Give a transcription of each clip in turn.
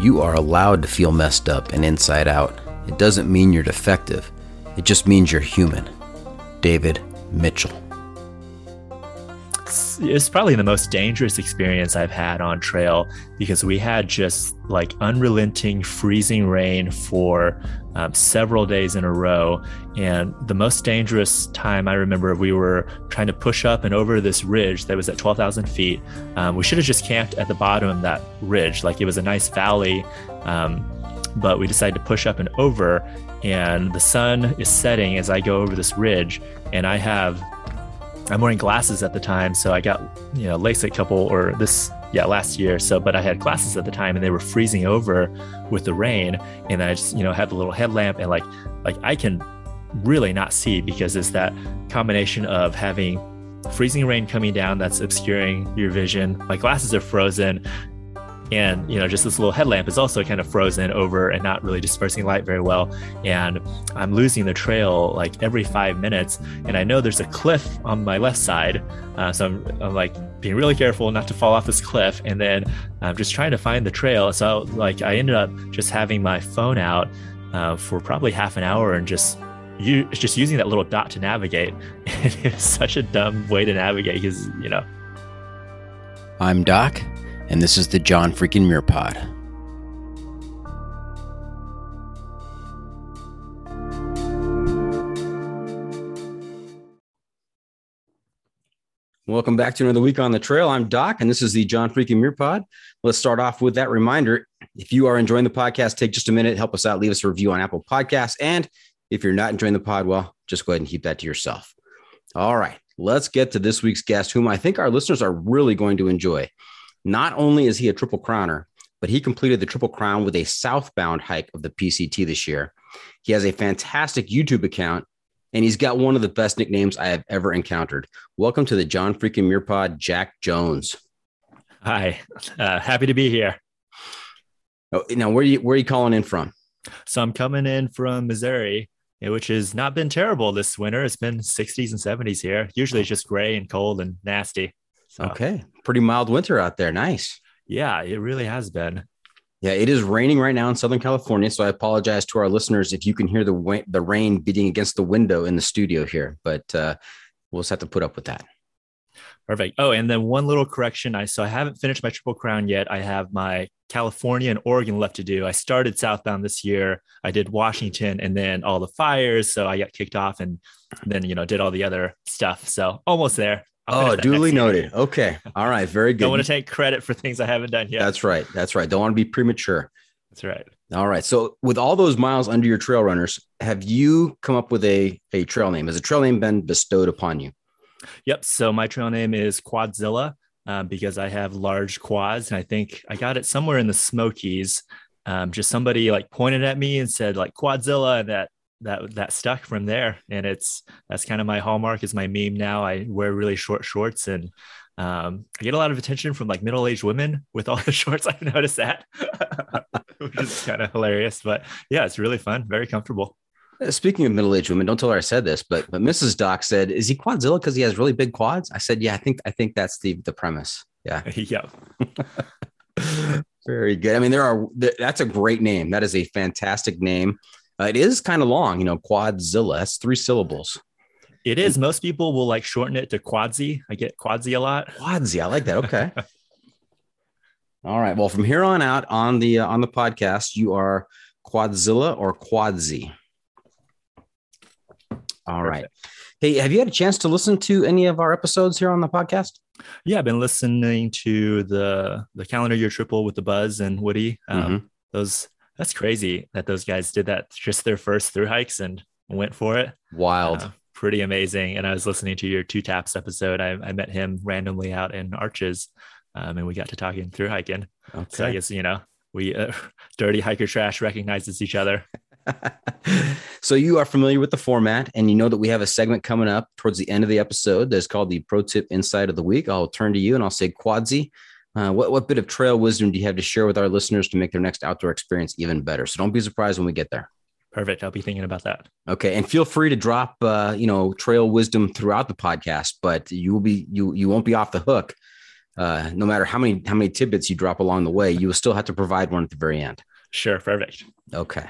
You are allowed to feel messed up and inside out. It doesn't mean you're defective. It just means you're human. David Mitchell. It's probably the most dangerous experience I've had on trail, because we had just like unrelenting freezing rain for several days in a row. And the most dangerous time I remember, we were trying to push up and over this ridge that was at 12,000 feet. We should have just camped at the bottom of that ridge. Like, it was a nice valley, but we decided to push up and over, and the sun is setting as I go over this ridge, and I'm wearing glasses at the time. So I got, LASIK last year. But I had glasses at the time, and they were freezing over with the rain. And I just, had the little headlamp, and like I can really not see, because it's that combination of having freezing rain coming down that's obscuring your vision. My glasses are frozen, and just this little headlamp is also kind of frozen over and not really dispersing light very well, and I'm losing the trail like every 5 minutes, and I know there's a cliff on my left side, so I'm like being really careful not to fall off this cliff, and then I'm just trying to find the trail. So I ended up just having my phone out for probably half an hour and just using that little dot to navigate. And it was such a dumb way to navigate, because I'm Doc, and this is the John Freakin' Muir Pod. Welcome back to another week on the trail. I'm Doc, and this is the John Freakin' Muir Pod. Let's start off with that reminder. If you are enjoying the podcast, take just a minute, help us out, leave us a review on Apple Podcasts. And if you're not enjoying the pod, well, just go ahead and keep that to yourself. All right, let's get to this week's guest, whom I think our listeners are really going to enjoy. Not only is he a Triple Crowner, but he completed the Triple Crown with a southbound hike of the PCT this year. He has a fantastic YouTube account, and he's got one of the best nicknames I have ever encountered. Welcome to the John Freakin' Muir Pod, Jack Jones. Hi, happy to be here. Oh, now, where are you calling in from? So I'm coming in from Missouri, which has not been terrible this winter. It's been 60s and 70s here. Usually it's just gray and cold and nasty. So. Okay. Pretty mild winter out there. Nice. Yeah, it really has been. Yeah, it is raining right now in Southern California. So I apologize to our listeners if you can hear the rain beating against the window in the studio here, but we'll just have to put up with that. Perfect. Oh, and then one little correction. I haven't finished my Triple Crown yet. I have my California and Oregon left to do. I started southbound this year. I did Washington and then all the fires. So I got kicked off and then, did all the other stuff. So almost there. Oh, duly noted. Okay. All right. Very good. Don't want to take credit for things I haven't done yet. That's right. Don't want to be premature. That's right. All right. So with all those miles under your trail runners, have you come up with a trail name? Has a trail name been bestowed upon you? Yep. So my trail name is Quadzilla, because I have large quads, and I think I got it somewhere in the Smokies. Just somebody pointed at me and said Quadzilla, and that stuck from there. And that's kind of my hallmark, is my meme now. I wear really short shorts and I get a lot of attention from like middle-aged women with all the shorts. I've noticed that, which is kind of hilarious, but yeah, it's really fun. Very comfortable. Speaking of middle-aged women, don't tell her I said this, but Mrs. Doc said, is he Quadzilla because he has really big quads? I said, yeah, I think that's the premise. Yeah. Yeah. Very good. I mean, that's a great name. That is a fantastic name. It is kind of long, Quadzilla. That's 3 syllables. It is. Most people will like shorten it to Quadzy. I get Quadzy a lot. Quadzy. I like that. Okay. All right. Well, from here on out on the podcast, you are Quadzilla or Quadzy. All right. Hey, have you had a chance to listen to any of our episodes here on the podcast? Yeah, I've been listening to the calendar year triple with the Buzz and Woody. That's crazy that those guys did that, just their first through hikes, and went for it. Wild. Pretty amazing. And I was listening to your 2 Taps episode. I met him randomly out in Arches, and we got to talking through hiking. Okay. So I guess, we dirty hiker trash recognizes each other. So you are familiar with the format, and you know that we have a segment coming up towards the end of the episode that's called the Pro Tip Insight of the Week. I'll turn to you and I'll say, Quadzy, what bit of trail wisdom do you have to share with our listeners to make their next outdoor experience even better? So don't be surprised when we get there. Perfect. I'll be thinking about that. Okay. And feel free to drop, trail wisdom throughout the podcast, but you won't be off the hook. No matter how many tidbits you drop along the way, you will still have to provide one at the very end. Sure. Perfect. Okay.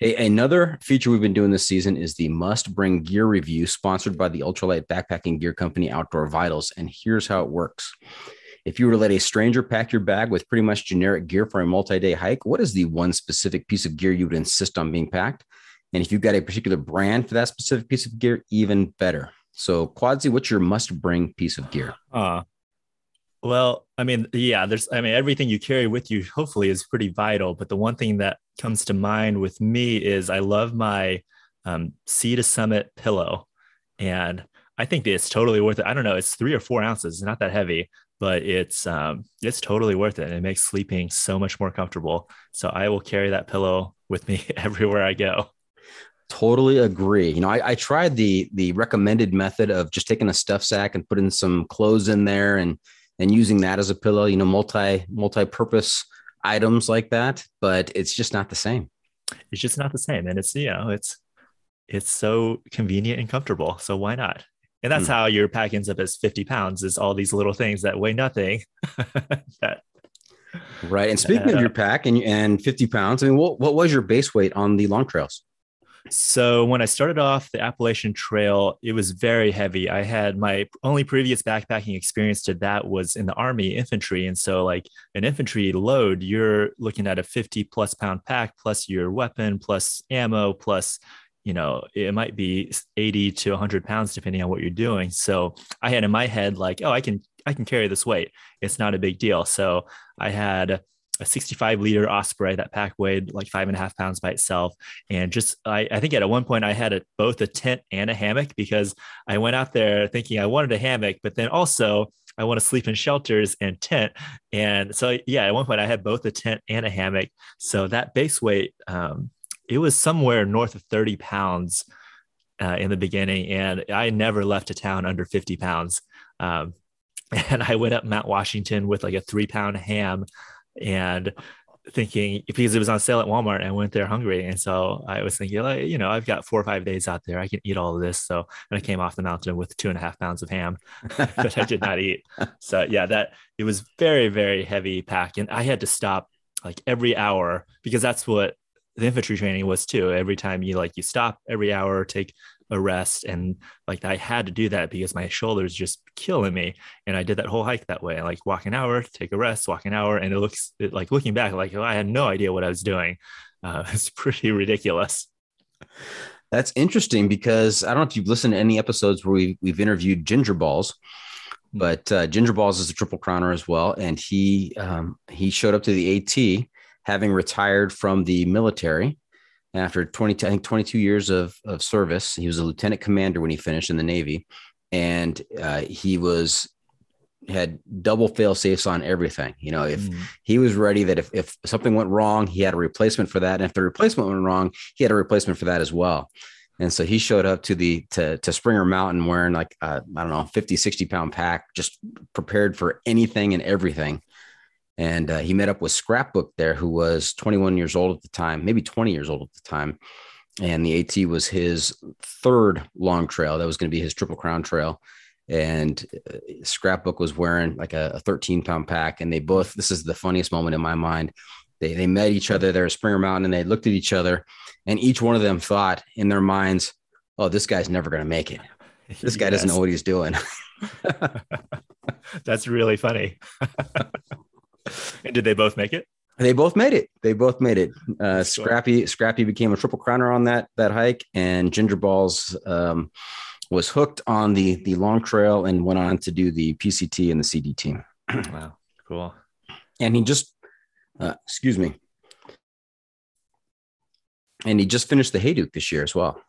Another feature we've been doing this season is the Must Bring Gear Review, sponsored by the ultralight backpacking gear company Outdoor Vitals. And here's how it works. If you were to let a stranger pack your bag with pretty much generic gear for a multi-day hike, what is the one specific piece of gear you would insist on being packed? And if you've got a particular brand for that specific piece of gear, even better. So, Quadzy, what's your must-bring piece of gear? Well, I mean, yeah, everything you carry with you hopefully is pretty vital. But the one thing that comes to mind with me is I love my Sea to Summit pillow. And I think that it's totally worth it. I don't know. It's 3 or 4 ounces. It's not that heavy, but it's totally worth it. And it makes sleeping so much more comfortable. So I will carry that pillow with me everywhere I go. Totally agree. I tried the recommended method of just taking a stuff sack and putting some clothes in there and using that as a pillow, multi-purpose items like that, but it's just not the same. It's just not the same. And it's, it's so convenient and comfortable. So why not? And that's how your pack ends up as 50 pounds, is all these little things that weigh nothing. Right. And speaking of your pack and 50 pounds, I mean, what was your base weight on the long trails? So when I started off the Appalachian Trail, it was very heavy. I had my only previous backpacking experience to that was in the Army infantry. And so like an infantry load, you're looking at a 50 plus pound pack, plus your weapon, plus ammo, plus, it might be 80 to 100 pounds, depending on what you're doing. So I had in my head, like, oh, I can carry this weight. It's not a big deal. So I had a 65-liter Osprey. That pack weighed like 5.5 pounds by itself. And just, I think at one point I had both a tent and a hammock, because I went out there thinking I wanted a hammock, but then also I want to sleep in shelters and tent. And so, yeah, at one point I had both a tent and a hammock. So that base weight, it was somewhere north of 30 pounds in the beginning. And I never left a town under 50 pounds. And I went up Mount Washington with like a 3-pound ham, and thinking, because it was on sale at Walmart, I went there hungry. And so I was thinking, like, I've got 4 or 5 days out there. I can eat all of this. So, and I came off the mountain with 2.5 pounds of ham that I did not eat. So yeah, it was very, very heavy pack. And I had to stop like every hour, because that's what the infantry training was too. Every time you stop every hour, take a rest. And like, I had to do that because my shoulder's just killing me. And I did that whole hike that way, like walk an hour, take a rest, walk an hour. And it looks like, looking back, like, oh, I had no idea what I was doing. It's pretty ridiculous. That's interesting, because I don't know if you've listened to any episodes where we've interviewed Ginger Balls, but Ginger Balls is a triple crowner as well. And he showed up to the AT having retired from the military after 22 years of service. He was a lieutenant commander when he finished in the Navy, and he had double fail safes on everything. If he was ready, that if something went wrong, he had a replacement for that. And if the replacement went wrong, he had a replacement for that as well. And so he showed up to Springer Mountain wearing like, I don't know, 50, 60 pound pack, just prepared for anything and everything. And he met up with Scrapbook there, who was 21 years old at the time, maybe 20 years old at the time. And the AT was his third long trail. That was going to be his Triple Crown Trail. And Scrapbook was wearing like a 13 pound pack. And they both, this is the funniest moment in my mind. They met each other there at Springer Mountain, and they looked at each other, and each one of them thought in their minds, oh, this guy's never going to make it. This guy doesn't know what he's doing. That's really funny. And did they both make it? They both made it. They both made it. Scrappy became a triple crowner on that hike, and Ginger Balls was hooked on the long trail and went on to do the PCT and the CDT. Wow, cool. And he just, he just finished the Hayduke this year as well.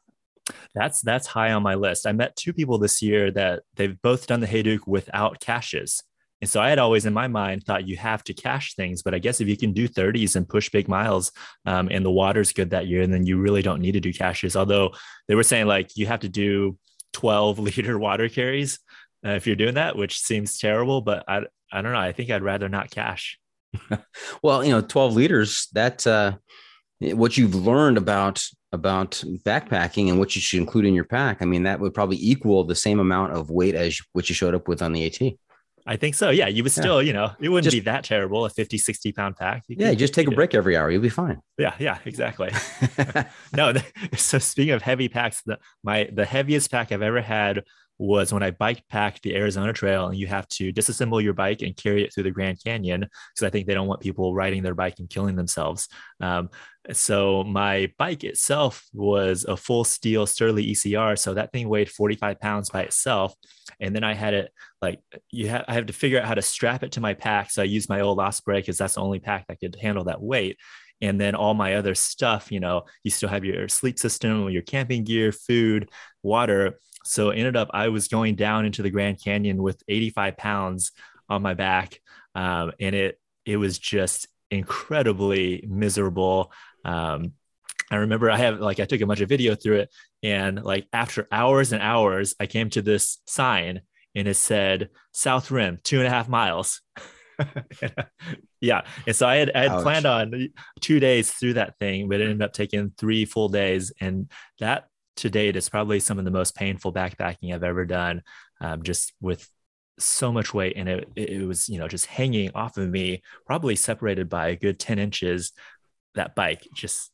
That's high on my list. I met two people this year that they've both done the Hayduke without caches. And so I had always in my mind thought you have to cache things, but I guess if you can do 30s and push big miles and the water's good that year, and then you really don't need to do caches. Although they were saying like you have to do 12-liter water carries if you're doing that, which seems terrible, but I don't know. I think I'd rather not cache. Well, 12 liters, that's what you've learned about backpacking and what you should include in your pack. I mean, that would probably equal the same amount of weight as what you showed up with on the AT. I think so. Yeah. You would still, it wouldn't be that terrible. A 50, 60 pound pack. You just take a break every hour. You'll be fine. Yeah. Yeah, exactly. No. So speaking of heavy packs, the heaviest pack I've ever had was when I bike packed the Arizona Trail, and you have to disassemble your bike and carry it through the Grand Canyon, because I think they don't want people riding their bike and killing themselves. So my bike itself was a full steel Sturley ECR. So that thing weighed 45 pounds by itself. And then I had it like, I have to figure out how to strap it to my pack. So I used my old Osprey, because that's the only pack that could handle that weight. And then all my other stuff, you still have your sleep system, your camping gear, food, water. So ended up, I was going down into the Grand Canyon with 85 pounds on my back. And it was just incredibly miserable. I remember I took a bunch of video through it, and like after hours and hours, I came to this sign and it said South Rim, 2.5 miles. Yeah. And so I had planned on 2 days through that thing, but it ended up taking 3 full days. And that to date is probably some of the most painful backpacking I've ever done, just with so much weight. And it was, just hanging off of me, probably separated by a good 10 inches, that bike. Just,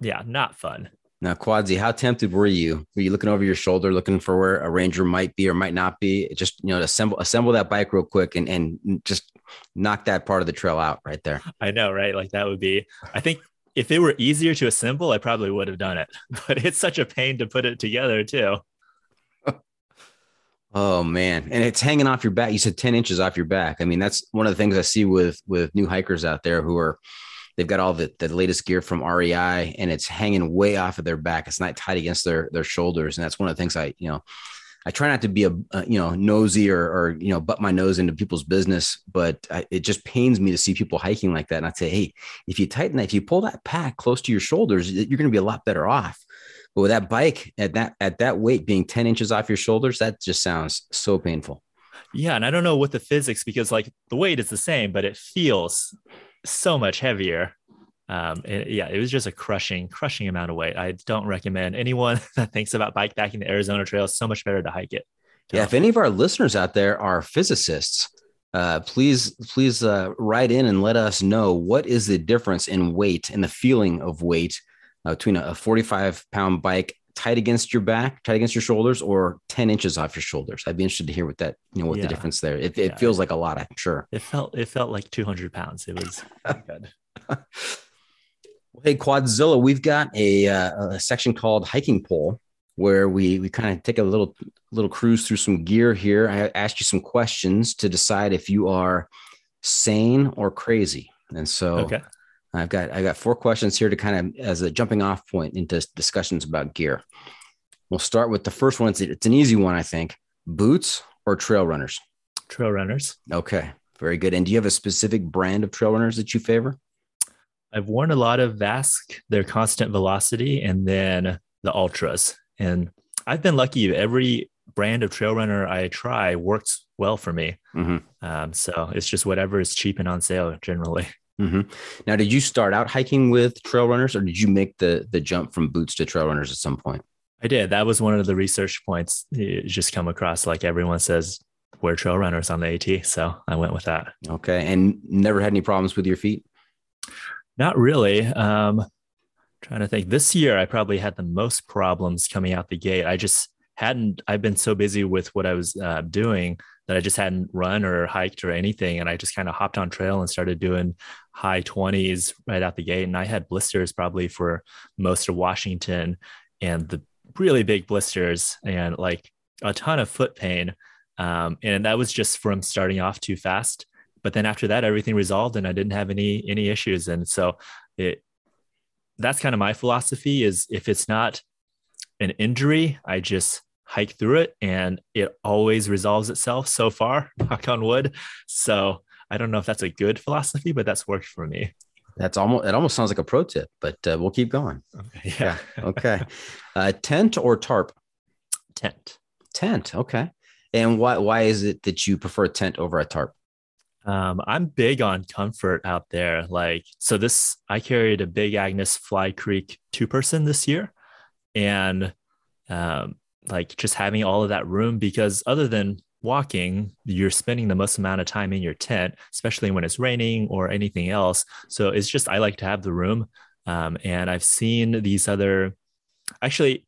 yeah, not fun. Now, Quadzi, how tempted were you? Were you looking over your shoulder, looking for where a ranger might be or might not be? Just, to assemble that bike real quick and just knock that part of the trail out right there. I know, right? Like that would be, I think if it were easier to assemble, I probably would have done it, but it's such a pain to put it together too. Oh man. And it's hanging off your back. You said 10 inches off your back. I mean, that's one of the things I see with new hikers out there who are, they've got all the latest gear from REI, and it's hanging way off of their back. It's not tight against their shoulders. And that's one of the things I try not to be nosy or butt my nose into people's business, but it just pains me to see people hiking like that. And I'd say, hey, if you tighten that, if you pull that pack close to your shoulders, you're going to be a lot better off. But with that bike at that weight being 10 inches off your shoulders, that just sounds so painful. Yeah. And I don't know what the physics, because like the weight is the same, but it feels so much heavier. It was just a crushing amount of weight. I don't recommend anyone that thinks about bikepacking the Arizona Trail. It's so much better to hike it. Yeah. If any of our listeners out there are physicists, please write in and let us know what is the difference in weight and the feeling of weight between a 45 pound bike tight against your back, tight against your shoulders, or 10 inches off your shoulders. I'd be interested to hear what that, the difference there. It feels like a lot, I'm sure. It felt like 200 pounds. It was good. Hey, Quadzilla, we've got a section called Hiking Poll, where we kind of take a little cruise through some gear here. I asked you some questions to decide if you are sane or crazy. And so okay. I got 4 questions here to kind of as a jumping off point into discussions about gear. We'll start with the first one. It's an easy one, I think. Boots or trail runners? Trail runners. Okay, very good. And do you have a specific brand of trail runners that you favor? I've worn a lot of Vasque, their Constant Velocity, and then the Ultras. And I've been lucky. Every brand of trail runner I try works well for me. Mm-hmm. So it's just whatever is cheap and on sale generally. Mm-hmm. Now, did you start out hiking with trail runners, or did you make the jump from boots to trail runners at some point? I did. That was one of the research points you just come across. Like everyone says, we're trail runners on the AT. So I went with that. Okay. And never had any problems with your feet? Not really. Trying to think, this year I probably had the most problems coming out the gate. I've been so busy with what I was doing that I just hadn't run or hiked or anything. And I just kind of hopped on trail and started doing high 20s right out the gate. And I had blisters probably for most of Washington, and the really big blisters and like a ton of foot pain. And that was just from starting off too fast. But then after that, everything resolved and I didn't have any issues. And so that's kind of my philosophy is, if it's not an injury, I just hike through it and it always resolves itself so far, knock on wood. So I don't know if that's a good philosophy, but that's worked for me. It almost sounds like a pro tip, but we'll keep going. Okay. Yeah. Okay. Tent or tarp? Tent. Okay. And why is it that you prefer a tent over a tarp? I'm big on comfort out there. I carried a big Agnes Fly Creek 2-person this year, and just having all of that room, because other than walking, you're spending the most amount of time in your tent, especially when it's raining or anything else. So it's just, I like to have the room. And I've seen these other, actually,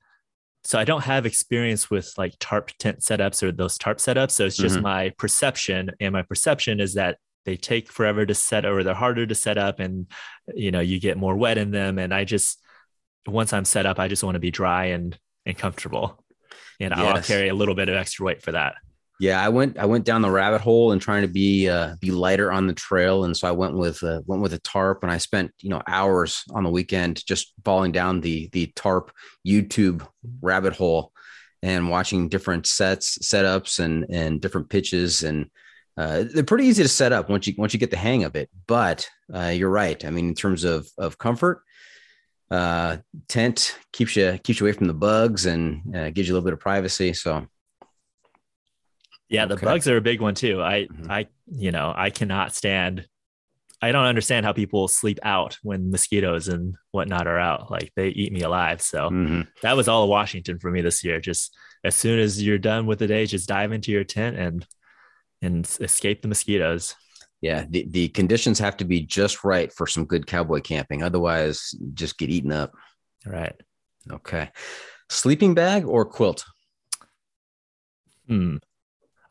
so I don't have experience with like tarp tent setups or those tarp setups. So it's just my perception. And my perception is that they take forever to set, or they're harder to set up, and, you get more wet in them. And once I'm set up, I just want to be dry and comfortable. And yes, I'll carry a little bit of extra weight for that. Yeah. I went down the rabbit hole and trying to be lighter on the trail. And so I went with a tarp, and I spent, hours on the weekend just falling down the tarp YouTube rabbit hole and watching different setups and different pitches. And they're pretty easy to set up once you get the hang of it, but you're right. I mean, in terms of comfort, tent keeps you away from the bugs and gives you a little bit of privacy. So. Yeah. The bugs are a big one too. I cannot stand, I don't understand how people sleep out when mosquitoes and whatnot are out. Like, they eat me alive. So that was all Washington for me this year. Just as soon as you're done with the day, just dive into your tent and escape the mosquitoes. Yeah. The conditions have to be just right for some good cowboy camping. Otherwise just get eaten up. Right. Okay. Sleeping bag or quilt?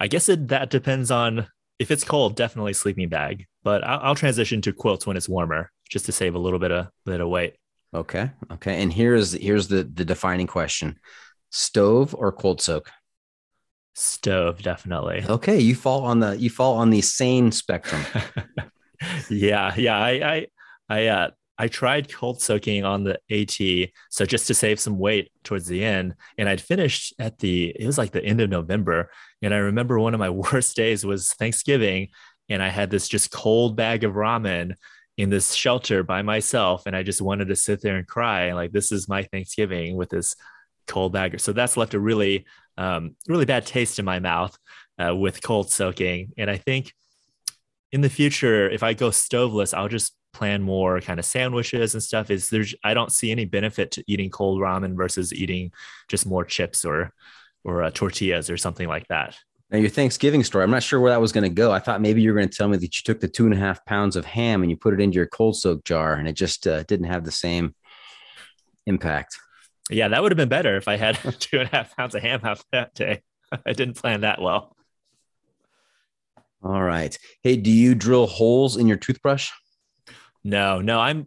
I guess that depends on, if it's cold, definitely sleeping bag, but I'll transition to quilts when it's warmer, just to save a little bit of weight. Okay. Okay. And here's the defining question: stove or cold soak? Stove, definitely. Okay. You fall on the sane spectrum. Yeah. Yeah. I tried cold soaking on the AT, so just to save some weight towards the end. And I'd finished it was like the end of November. And I remember one of my worst days was Thanksgiving. And I had this just cold bag of ramen in this shelter by myself. And I just wanted to sit there and cry. Like, this is my Thanksgiving with this cold bag. So that's left a really, really bad taste in my mouth with cold soaking. And I think in the future, if I go stoveless, I'll just plan more kind of sandwiches and stuff. I don't see any benefit to eating cold ramen versus eating just more chips or tortillas or something like that. Now, your Thanksgiving story, I'm not sure where that was going to go. I thought maybe you were going to tell me that you took the 2.5 pounds of ham and you put it into your cold soak jar, and it just didn't have the same impact. Yeah, that would have been better if I had 2.5 pounds of ham out that day. I didn't plan that well. All right. Hey, do you drill holes in your toothbrush? No, I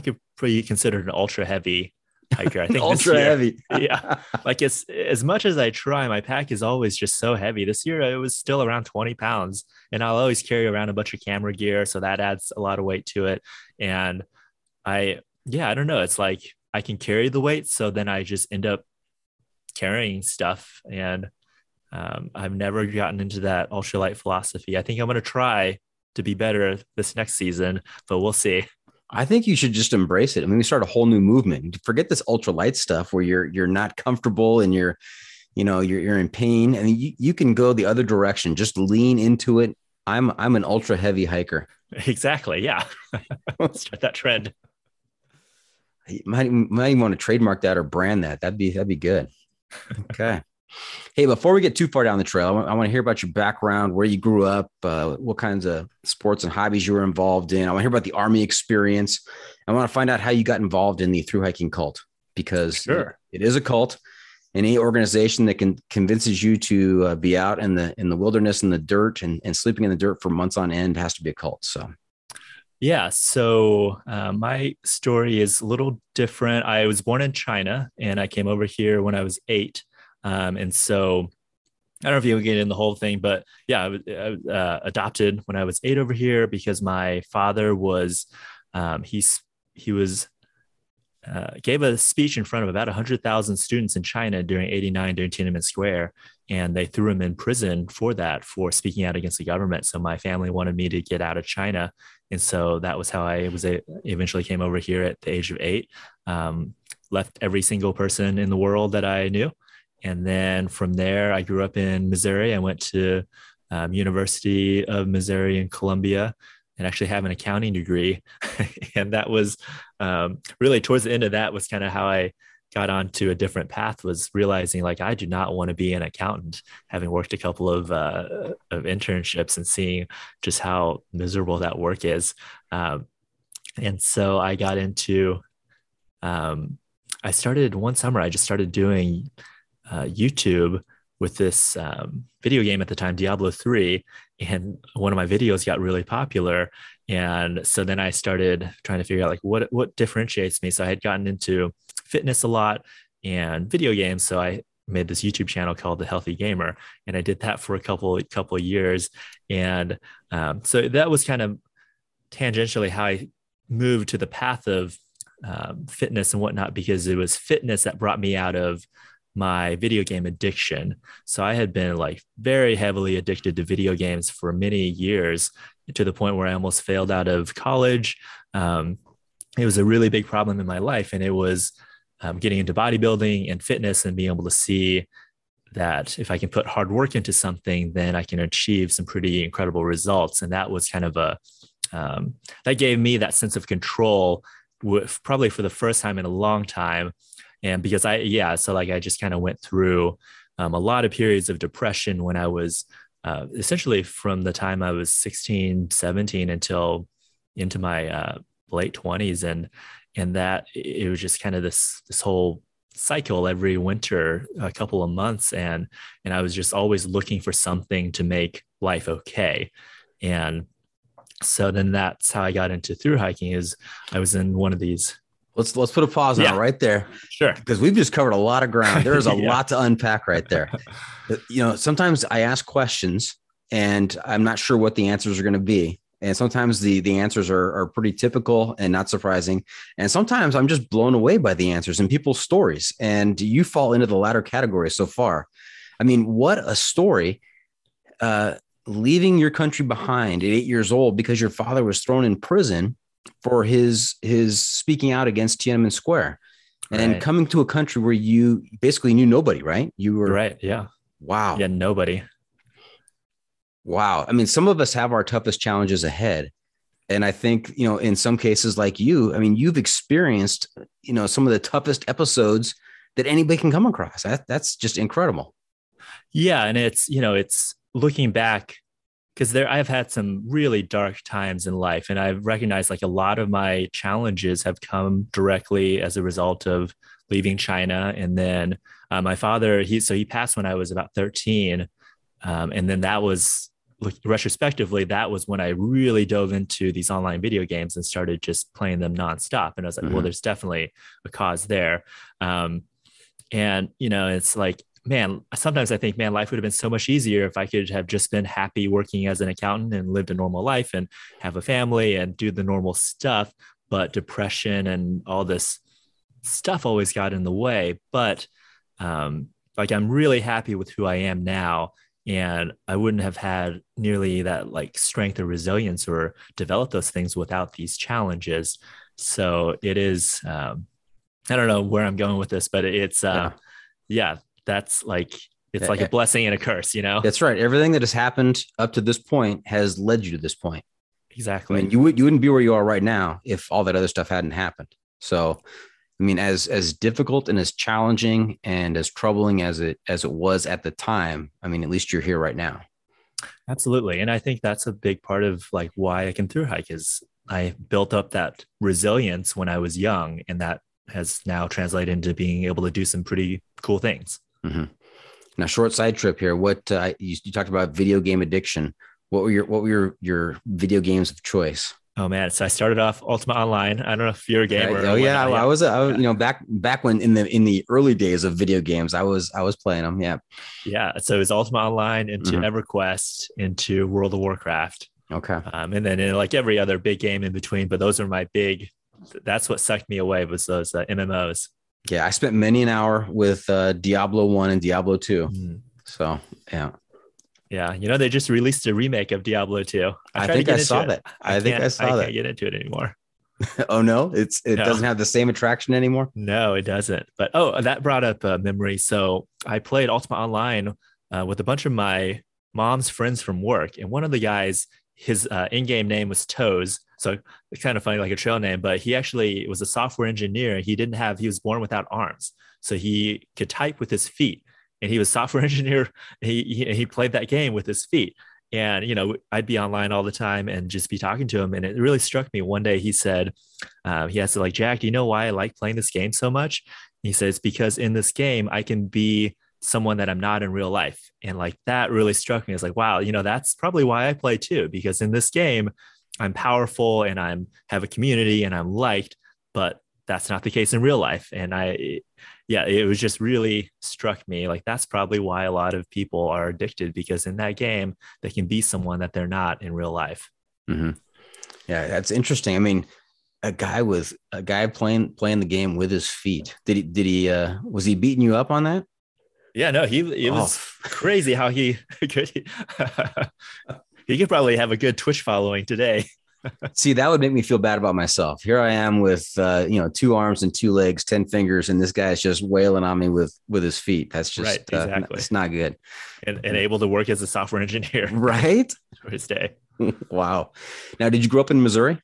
could be considered an ultra heavy hiker. I think ultra heavy. Yeah. Like, it's as much as I try, my pack is always just so heavy. This year it was still around 20 pounds, and I'll always carry around a bunch of camera gear. So that adds a lot of weight to it. And I don't know. It's like, I can carry the weight, so then I just end up carrying stuff. And I've never gotten into that ultralight philosophy. I think I'm going to try to be better this next season, but we'll see. I think you should just embrace it. I mean, we start a whole new movement. Forget this ultralight stuff where you're not comfortable and you're in pain. I mean, you can go the other direction. Just lean into it. I'm an ultra heavy hiker. Exactly. Yeah. Start that trend. You might even want to trademark that or brand that. That'd be good. Okay. Hey, before we get too far down the trail, I want to hear about your background, where you grew up, what kinds of sports and hobbies you were involved in. I want to hear about the Army experience. I want to find out how you got involved in the thru hiking cult, because sure, it is a cult. Any organization that can convinces you to be out in the wilderness, in the dirt, and sleeping in the dirt for months on end has to be a cult. So. Yeah. So my story is a little different. I was born in China and I came over here when I was 8. And so I don't know if you get in the whole thing, but yeah, I was adopted when I was 8 over here because my father was, gave a speech in front of about 100,000 students in China during 1989 during Tiananmen Square. And they threw him in prison for that, for speaking out against the government. So my family wanted me to get out of China. And so that was how I eventually came over here at the age of 8, left every single person in the world that I knew. And then from there, I grew up in Missouri. I went to University of Missouri in Columbia and actually have an accounting degree. And that was really towards the end of that was kind of how I got onto a different path, was realizing like, I do not want to be an accountant, having worked a couple of internships and seeing just how miserable that work is. And so I got into, I started one summer, I just started doing YouTube with this video game at the time, Diablo 2. And one of my videos got really popular. And so then I started trying to figure out like what differentiates me. So I had gotten into fitness a lot and video games. So I made this YouTube channel called The Healthy Gamer. And I did that for a couple years. And so that was kind of tangentially how I moved to the path of fitness and whatnot, because it was fitness that brought me out of my video game addiction. So I had been like very heavily addicted to video games for many years, to the point where I almost failed out of college. It was a really big problem in my life. And it was getting into bodybuilding and fitness and being able to see that if I can put hard work into something, then I can achieve some pretty incredible results. And that was kind of that gave me that sense of control, probably for the first time in a long time. And because I just kind of went through a lot of periods of depression when I was essentially from the time I was 16, 17 until into my late 20s. And that it was just kind of this whole cycle every winter, a couple of months. And I was just always looking for something to make life okay. And so then that's how I got into thru hiking, is I was in one of these. Let's put a pause on it right there. Sure. Because we've just covered a lot of ground. There's a lot to unpack right there. You know, sometimes I ask questions and I'm not sure what the answers are going to be. And sometimes the answers are pretty typical and not surprising. And sometimes I'm just blown away by the answers and people's stories. And you fall into the latter category so far. I mean, what a story. Leaving your country behind at 8 years old because your father was thrown in prison for his speaking out against Tiananmen Square, and right, coming to a country where you basically knew nobody, right? You were right. Yeah. Wow. Yeah. Nobody. Wow. I mean, some of us have our toughest challenges ahead. And I think, you know, in some cases like you, I mean, you've experienced, you know, some of the toughest episodes that anybody can come across. That's just incredible. Yeah. And it's, you know, it's looking back, because I've had some really dark times in life, and I've recognized like a lot of my challenges have come directly as a result of leaving China. And then my father, he passed when I was about 13. And then that was, retrospectively, that was when I really dove into these online video games and started just playing them nonstop. And I was like, well, there's definitely a cause there. And, you know, it's like, man, sometimes I think, man, life would have been so much easier if I could have just been happy working as an accountant and lived a normal life and have a family and do the normal stuff. But depression and all this stuff always got in the way. But like, I'm really happy with who I am now. And I wouldn't have had nearly that like strength or resilience or develop those things without these challenges. So it is, I don't know where I'm going with this, but it's, yeah, that's like, it's like a blessing and a curse, you know? That's right. Everything that has happened up to this point has led you to this point. Exactly. I mean, you wouldn't be where you are right now if all that other stuff hadn't happened. So, I mean, as difficult and as challenging and as troubling as it was at the time, I mean, at least you're here right now. Absolutely. And I think that's a big part of like why I can thru hike is I built up that resilience when I was young, and that has now translated into being able to do some pretty cool things. Mm-hmm. Now, short side trip here. What you talked about video game addiction. What were your video games of choice? Oh man! So I started off Ultima Online. I don't know if you're a gamer. Right. Oh yeah, I was. You know, back when in the early days of video games, I was playing them. Yeah. Yeah. So it was Ultima Online into EverQuest into World of Warcraft. Okay. And then in like every other big game in between, but those are my big. That's what sucked me away was those MMOs. Yeah, I spent many an hour with Diablo 1 and Diablo 2. Mm. So yeah. Yeah, you know, they just released a remake of Diablo 2. I think I saw that. I can't get into it anymore. Oh, no? It doesn't have the same attraction anymore? No, it doesn't. But, that brought up a memory. So I played Ultima Online with a bunch of my mom's friends from work. And one of the guys, his in-game name was Toes. So it's kind of funny, like a trail name. But he actually was a software engineer. He was born without arms. So he could type with his feet. And he was a software engineer. He played that game with his feet. And, you know, I'd be online all the time and just be talking to him. And it really struck me. One day he said, he asked like, Jack, do you know why I like playing this game so much? And he says, because in this game, I can be someone that I'm not in real life. And like, that really struck me. It's like, wow, you know, that's probably why I play too, because in this game, I'm powerful and I have a community and I'm liked, but that's not the case in real life. And it was just really struck me. Like, that's probably why a lot of people are addicted, because in that game, they can be someone that they're not in real life. Mm-hmm. Yeah. That's interesting. I mean, a guy playing the game with his feet. Did he was he beating you up on that? Yeah, no, it was crazy how he could, he could probably have a good Twitch following today. See, that would make me feel bad about myself. Here I am with, you know, 2 arms and 2 legs, 10 fingers, and this guy is just wailing on me with his feet. That's just right, exactly. It's not good. And able to work as a software engineer, right? For his day. Wow. Now, did you grow up in Missouri?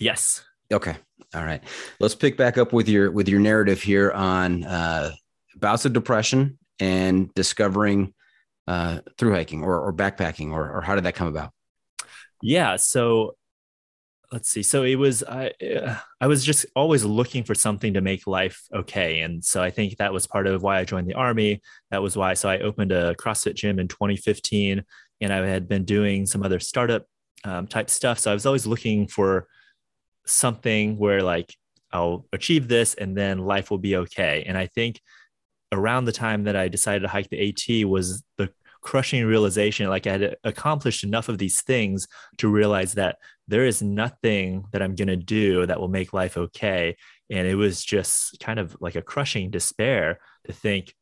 Yes. Okay. All right. Let's pick back up with your narrative here on bouts of depression and discovering thru hiking or backpacking, or how did that come about? Yeah. So. Let's see. So it was, I was just always looking for something to make life okay. And so I think that was part of why I joined the Army. That was why. So I opened a CrossFit gym in 2015, and I had been doing some other startup type stuff. So I was always looking for something where like, I'll achieve this and then life will be okay. And I think around the time that I decided to hike the AT was the crushing realization, like I had accomplished enough of these things to realize that there is nothing that I'm going to do that will make life okay. And it was just kind of like a crushing despair to think,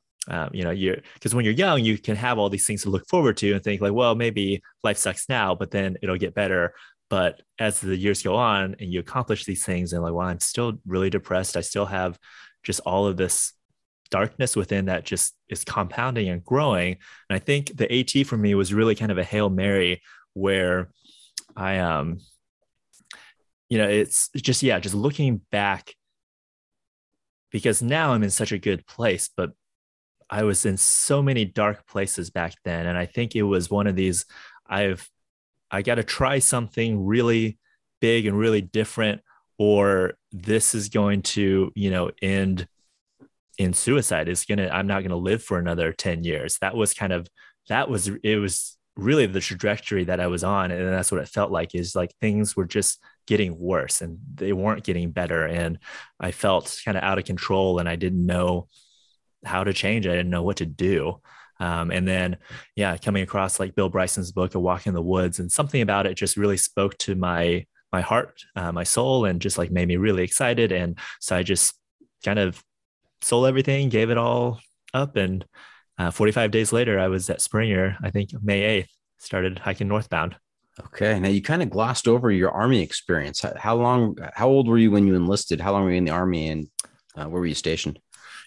you know, because when you're young, you can have all these things to look forward to and think like, well, maybe life sucks now, but then it'll get better. But as the years go on and you accomplish these things and like, well, I'm still really depressed. I still have just all of this darkness within that just is compounding and growing. And I think the AT for me was really kind of a Hail Mary where I, you know, it's just, yeah, just looking back, because now I'm in such a good place, but I was in so many dark places back then. And I think it was one of these, I got to try something really big and really different, or this is going to, you know, end in suicide. I'm not going to live for another 10 years. It was really the trajectory that I was on. And that's what it felt like, is like things were just getting worse and they weren't getting better. And I felt kind of out of control and I didn't know how to change. I didn't know what to do. And then, yeah, coming across like Bill Bryson's book, A Walk in the Woods, and something about it just really spoke to my heart, my soul, and just like made me really excited. And so I just kind of sold everything, gave it all up, and 45 days later, I was at Springer, I think May 8th, started hiking northbound. Okay. Now you kind of glossed over your Army experience. How old were you when you enlisted? How long were you in the Army, and where were you stationed?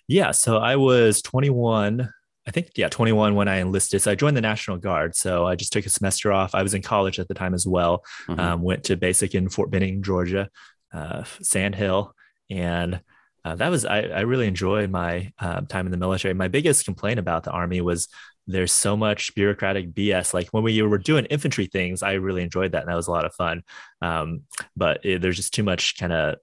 Yeah. So I was 21, I think. Yeah. 21 when I enlisted. So I joined the National Guard. So I just took a semester off. I was in college at the time as well. Mm-hmm. Went to basic in Fort Benning, Georgia, Sand Hill. And I really enjoyed my time in the military. My biggest complaint about the Army was there's so much bureaucratic BS. Like when we were doing infantry things, I really enjoyed that. And that was a lot of fun. But there's just too much kind of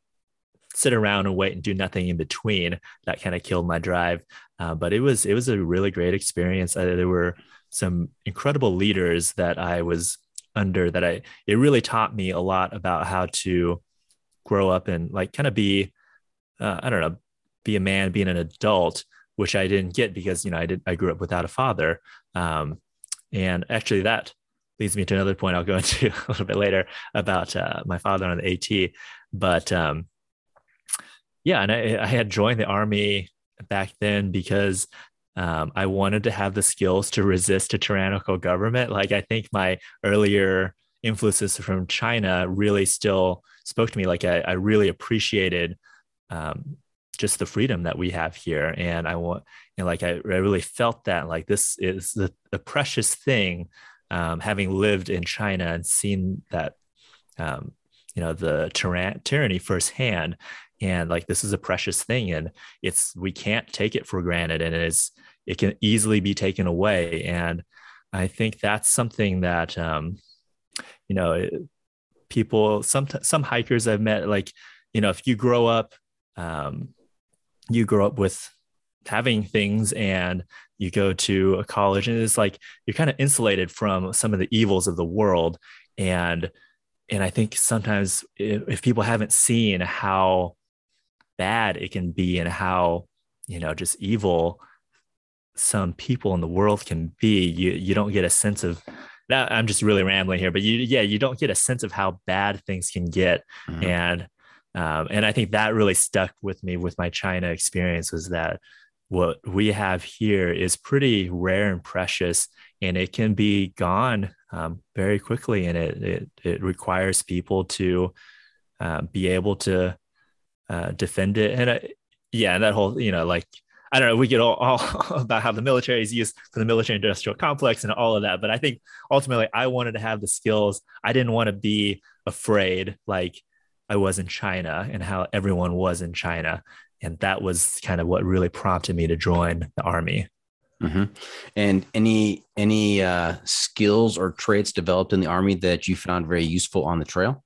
sit around and wait and do nothing in between. That kind of killed my drive. But it was a really great experience. There were some incredible leaders that I was under it really taught me a lot about how to grow up and like kind of be, be a man, being an adult, which I didn't get because, I grew up without a father. And actually that leads me to another point I'll go into a little bit later about my father on the AT. But and I had joined the Army back then because I wanted to have the skills to resist a tyrannical government. Like I think my earlier influences from China really still spoke to me. Like I really appreciated just the freedom that we have here. And I really felt that like this is the precious thing, having lived in China and seen that, the tyranny firsthand, and like, this is a precious thing, and we can't take it for granted, and it can easily be taken away. And I think that's something that, people, some hikers I've met, like, if you grow up with having things and you go to a college, and it's like you're kind of insulated from some of the evils of the world. And I think sometimes if people haven't seen how bad it can be and how, just evil some people in the world can be, you don't get a sense of that. I'm just really rambling here, but you don't get a sense of how bad things can get. Mm-hmm. And I think that really stuck with me with my China experience, was that what we have here is pretty rare and precious, and it can be gone very quickly. And it requires people to be able to defend it. And that whole, I don't know, we get all about how the military is used for the military industrial complex and all of that. But I think ultimately I wanted to have the skills. I didn't want to be afraid, like I was in China and how everyone was in China. And that was kind of what really prompted me to join the Army. Mm-hmm. And any skills or traits developed in the Army that you found very useful on the trail?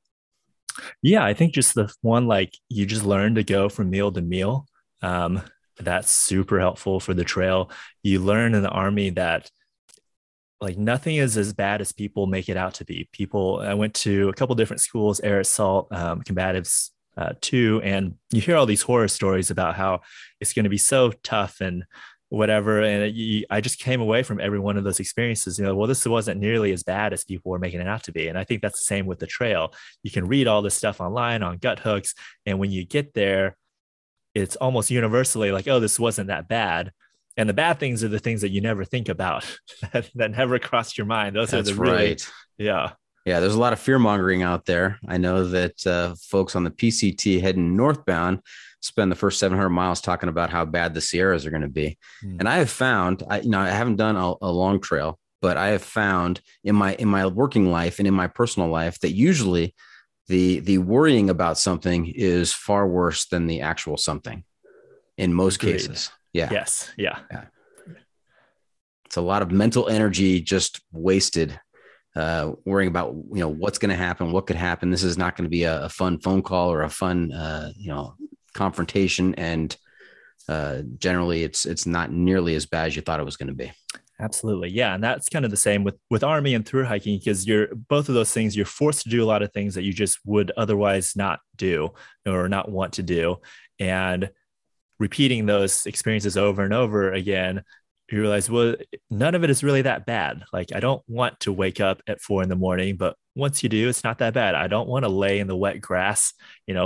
Yeah, I think just the one, like you just learn to go from meal to meal. That's super helpful for the trail. You learn in the Army that like nothing is as bad as people make it out to be. I went to a couple different schools, Air Assault, Combatives 2, and you hear all these horror stories about how it's going to be so tough and whatever. And I just came away from every one of those experiences, this wasn't nearly as bad as people were making it out to be. And I think that's the same with the trail. You can read all this stuff online on Gut Hooks, and when you get there, it's almost universally like, oh, this wasn't that bad. And the bad things are the things that you never think about, that never crossed your mind. That's right. Yeah. Yeah. There's a lot of fear mongering out there. I know that folks on the PCT heading northbound spend the first 700 miles talking about how bad the Sierras are going to be. Mm. And I have found, I haven't done a long trail, but I have found in my working life and in my personal life that usually the worrying about something is far worse than the actual something in most cases. Yeah. Yes. Yeah. Yeah. It's a lot of mental energy just wasted, worrying about, what's going to happen, what could happen. This is not going to be a fun phone call or a fun, confrontation. And generally it's not nearly as bad as you thought it was going to be. Absolutely. Yeah. And that's kind of the same with Army and through hiking, because both of those things, you're forced to do a lot of things that you just would otherwise not do or not want to do. And repeating those experiences over and over again, you realize, well, none of it is really that bad. Like, I don't want to wake up at 4 a.m, but once you do, it's not that bad. I don't want to lay in the wet grass,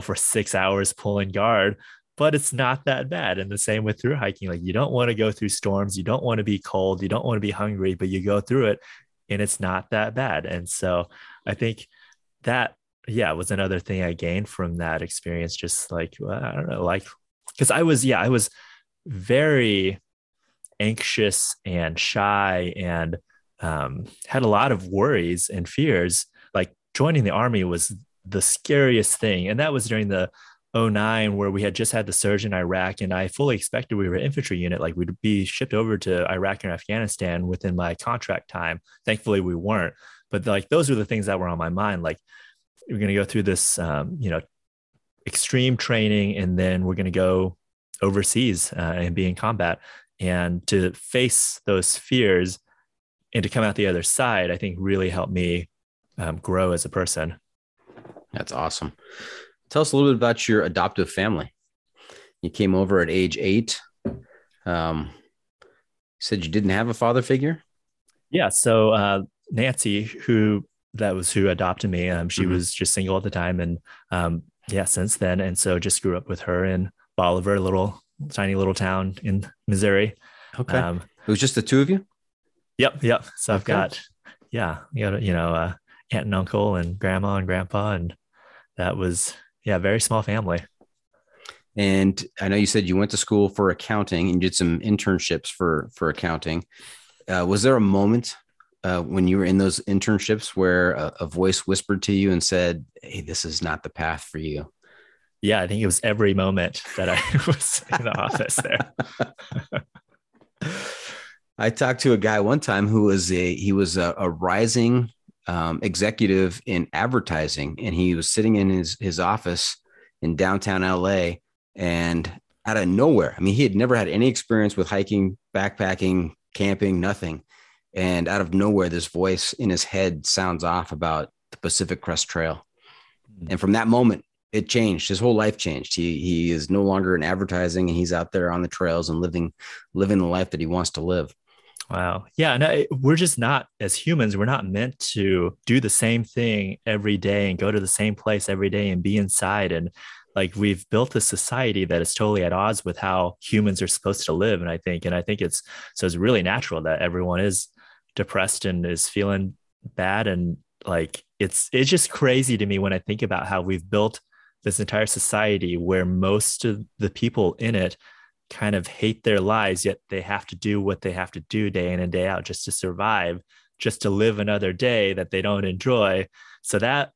for 6 hours pulling guard. but it's not that bad. And the same with through hiking. Like, you don't want to go through storms. You don't want to be cold. You don't want to be hungry, but you go through it and it's not that bad. And so I think that, yeah, was another thing I gained from that experience. Just like, well, I don't know, like, because I was very anxious and shy and had a lot of worries and fears. Like, joining the Army was the scariest thing. And that was during the 2009, where we had just had the surge in Iraq, and I fully expected we were an infantry unit. Like, we'd be shipped over to Iraq and Afghanistan within my contract time. Thankfully we weren't, but like, those were the things that were on my mind. Like, we're going to go through this, extreme training, and then we're going to go overseas and be in combat, and to face those fears and to come out the other side, I think really helped me grow as a person. That's awesome. Tell us a little bit about your adoptive family. You came over at age 8. Said you didn't have a father figure. Yeah. So Nancy, who adopted me. She was just single at the time, and since then. And so just grew up with her in Bolivar, a tiny little town in Missouri. Okay. It was just the two of you. Yep. So I've got, aunt and uncle and grandma and grandpa, and that was. Yeah, very small family. And I know you said you went to school for accounting and did some internships for accounting. Was there a moment when you were in those internships where a voice whispered to you and said, "Hey, this is not the path for you"? Yeah, I think it was every moment that I was in the office there. I talked to a guy one time who was a rising executive in advertising, and he was sitting in his office in downtown LA, and out of nowhere, I mean, he had never had any experience with hiking, backpacking, camping, nothing. And out of nowhere, this voice in his head sounds off about the Pacific Crest Trail. And from that moment, it changed. His whole life changed. He is no longer in advertising, and he's out there on the trails and living the life that he wants to live. Wow. Yeah. And we're just not, as humans, we're not meant to do the same thing every day and go to the same place every day and be inside. And like, we've built a society that is totally at odds with how humans are supposed to live. And I think it's really natural that everyone is depressed and is feeling bad. And like, it's just crazy to me when I think about how we've built this entire society where most of the people in it kind of hate their lives, yet they have to do what they have to do day in and day out just to survive, just to live another day that they don't enjoy. So that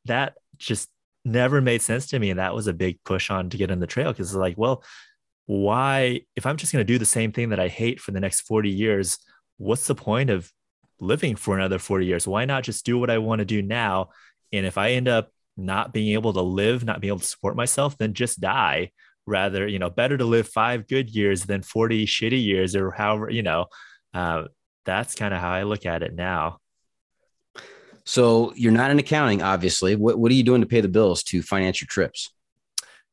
just never made sense to me. And that was a big push on to get on the trail, because it's like, well, why, if I'm just going to do the same thing that I hate for the next 40 years, what's the point of living for another 40 years? Why not just do what I want to do now? And if I end up not being able to live, not being able to support myself, then just die. Rather, better to live 5 good years than 40 shitty years, or however, that's kind of how I look at it now. So you're not in accounting, obviously. What are you doing to pay the bills, to finance your trips?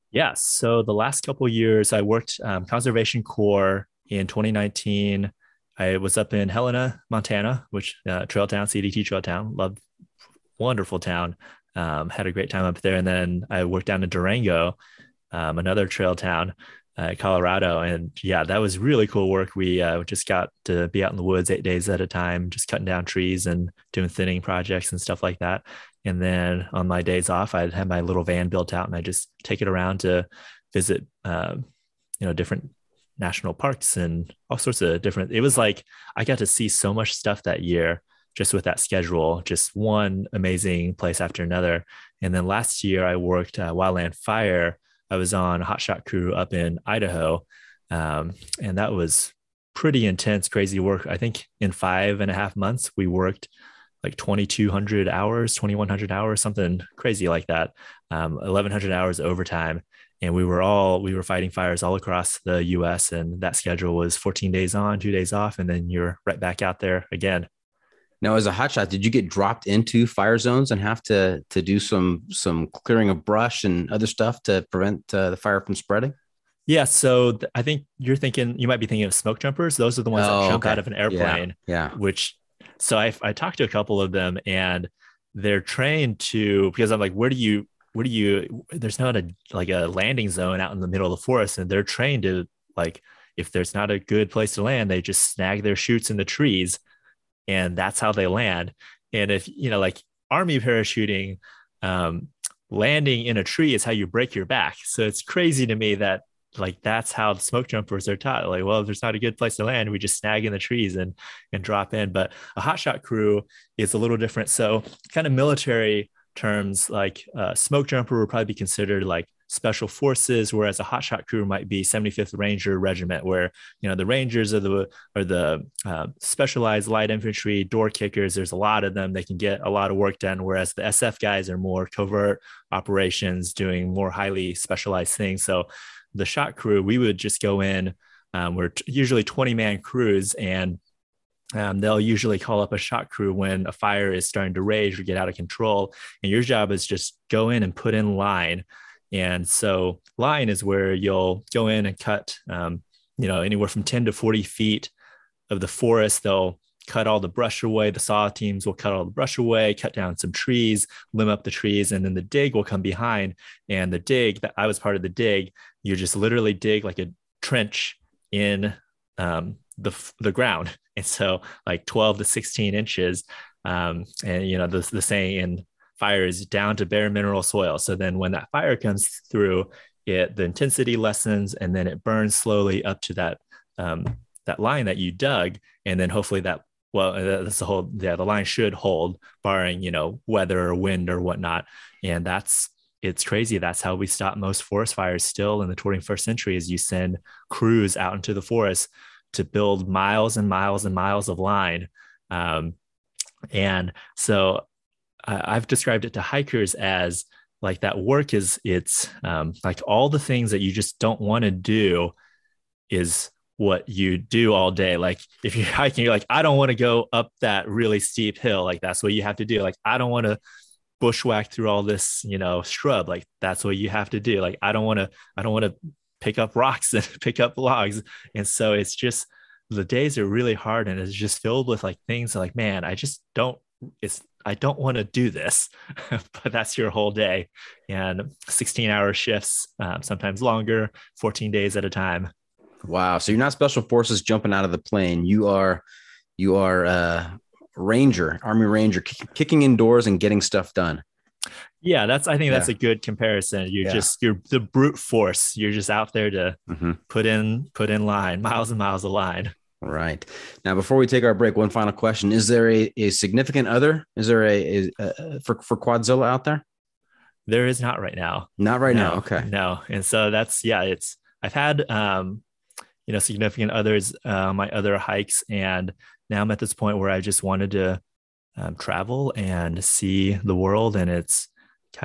Yeah. So the last couple of years I worked Conservation Corps. In 2019, I was up in Helena, Montana, which trail town, CDT trail town, loved, wonderful town. Had a great time up there. And then I worked down in Durango, another trail town, Colorado. And yeah, that was really cool work. We just got to be out in the woods 8 days at a time, just cutting down trees and doing thinning projects and stuff like that. And then on my days off, I'd have my little van built out, and I just take it around to visit, different national parks and all sorts of different, it was like, I got to see so much stuff that year, just with that schedule, just one amazing place after another. And then last year I worked Wildland Fire. I was on Hot Shot Crew up in Idaho, and that was pretty intense, crazy work. I think in 5.5 months, we worked like 2,200 hours, 2,100 hours, something crazy like that, 1,100 hours overtime. And we were fighting fires all across the U.S., and that schedule was 14 days on, 2 days off, and then you're right back out there again. Now, as a hotshot, did you get dropped into fire zones and have to do some clearing of brush and other stuff to prevent the fire from spreading? Yeah. So I think you might be thinking of smoke jumpers. Those are the ones that jump out of an airplane. Yeah. So I talked to a couple of them, and they're trained to, because I'm like, where do you what do you, there's not a like a landing zone out in the middle of the forest, and they're trained to like, if there's not a good place to land, they just snag their chutes in the trees, and that's how they land. And if, you know, like army parachuting, landing in a tree is how you break your back. So it's crazy to me that like, that's how the smoke jumpers are taught. Like, well, if there's not a good place to land, we just snag in the trees and drop in. But a hotshot crew is a little different. So kind of military terms, like smoke jumper would probably be considered like special forces, whereas a hotshot crew might be 75th Ranger Regiment, where, you know, the Rangers are the specialized light infantry, door kickers. There's a lot of them. They can get a lot of work done, whereas the SF guys are more covert operations, doing more highly specialized things. So the shot crew, we would just go in, we're usually 20-man crews, and they'll usually call up a shot crew when a fire is starting to rage or get out of control. And your job is just go in and put in line. And so line is where you'll go in and cut, you know, anywhere from 10 to 40 feet of the forest. They'll cut all the brush away. The saw teams will cut all the brush away, cut down some trees, limb up the trees. And then the dig will come behind, and the dig, that I was part of the dig. You just literally dig like a trench in the ground. And so like 12 to 16 inches. And, you know, the saying in fire is down to bare mineral soil. So then when that fire comes through it, the intensity lessens, and then it burns slowly up to that, that line that you dug. And then hopefully that, well, that's the whole, yeah, the line should hold, barring, you know, weather or wind or whatnot. And that's, it's crazy. That's how we stop most forest fires still in the 21st century, is you send crews out into the forest to build miles and miles and miles of line. And so I've described it to hikers as like that work is, it's like all the things that you just don't want to do is what you do all day. Like if you're hiking, you're like, I don't want to go up that really steep hill. Like that's what you have to do. Like, I don't want to bushwhack through all this, you know, shrub. Like that's what you have to do. Like, I don't want to pick up rocks and pick up logs. And so it's just, the days are really hard, and it's just filled with like things like, man, I don't want to do this, but that's your whole day. And 16-hour shifts, sometimes longer, 14 days at a time. Wow. So you're not special forces jumping out of the plane. You are Ranger, Army Ranger, kicking indoors and getting stuff done. Yeah, I think that's a good comparison. You're the brute force. You're just out there to put in line, miles and miles of line. Right. Now, before we take our break, one final question. Is there a significant other? Is there a for Quadzilla out there? There is not right now. Not right now. Okay. No. And so I've had, you know, significant others, my other hikes. And now I'm at this point where I just wanted to travel and see the world. And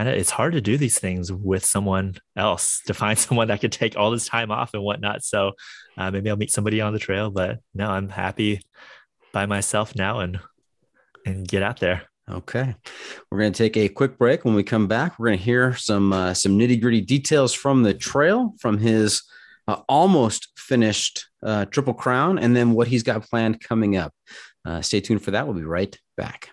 it's hard to do these things with someone else, to find someone that could take all this time off and whatnot. So maybe I'll meet somebody on the trail, but no, I'm happy by myself now and get out there. Okay. We're going to take a quick break. When we come back, we're going to hear some nitty gritty details from the trail, from his almost finished Triple Crown, and then what he's got planned coming up. Stay tuned for that. We'll be right back.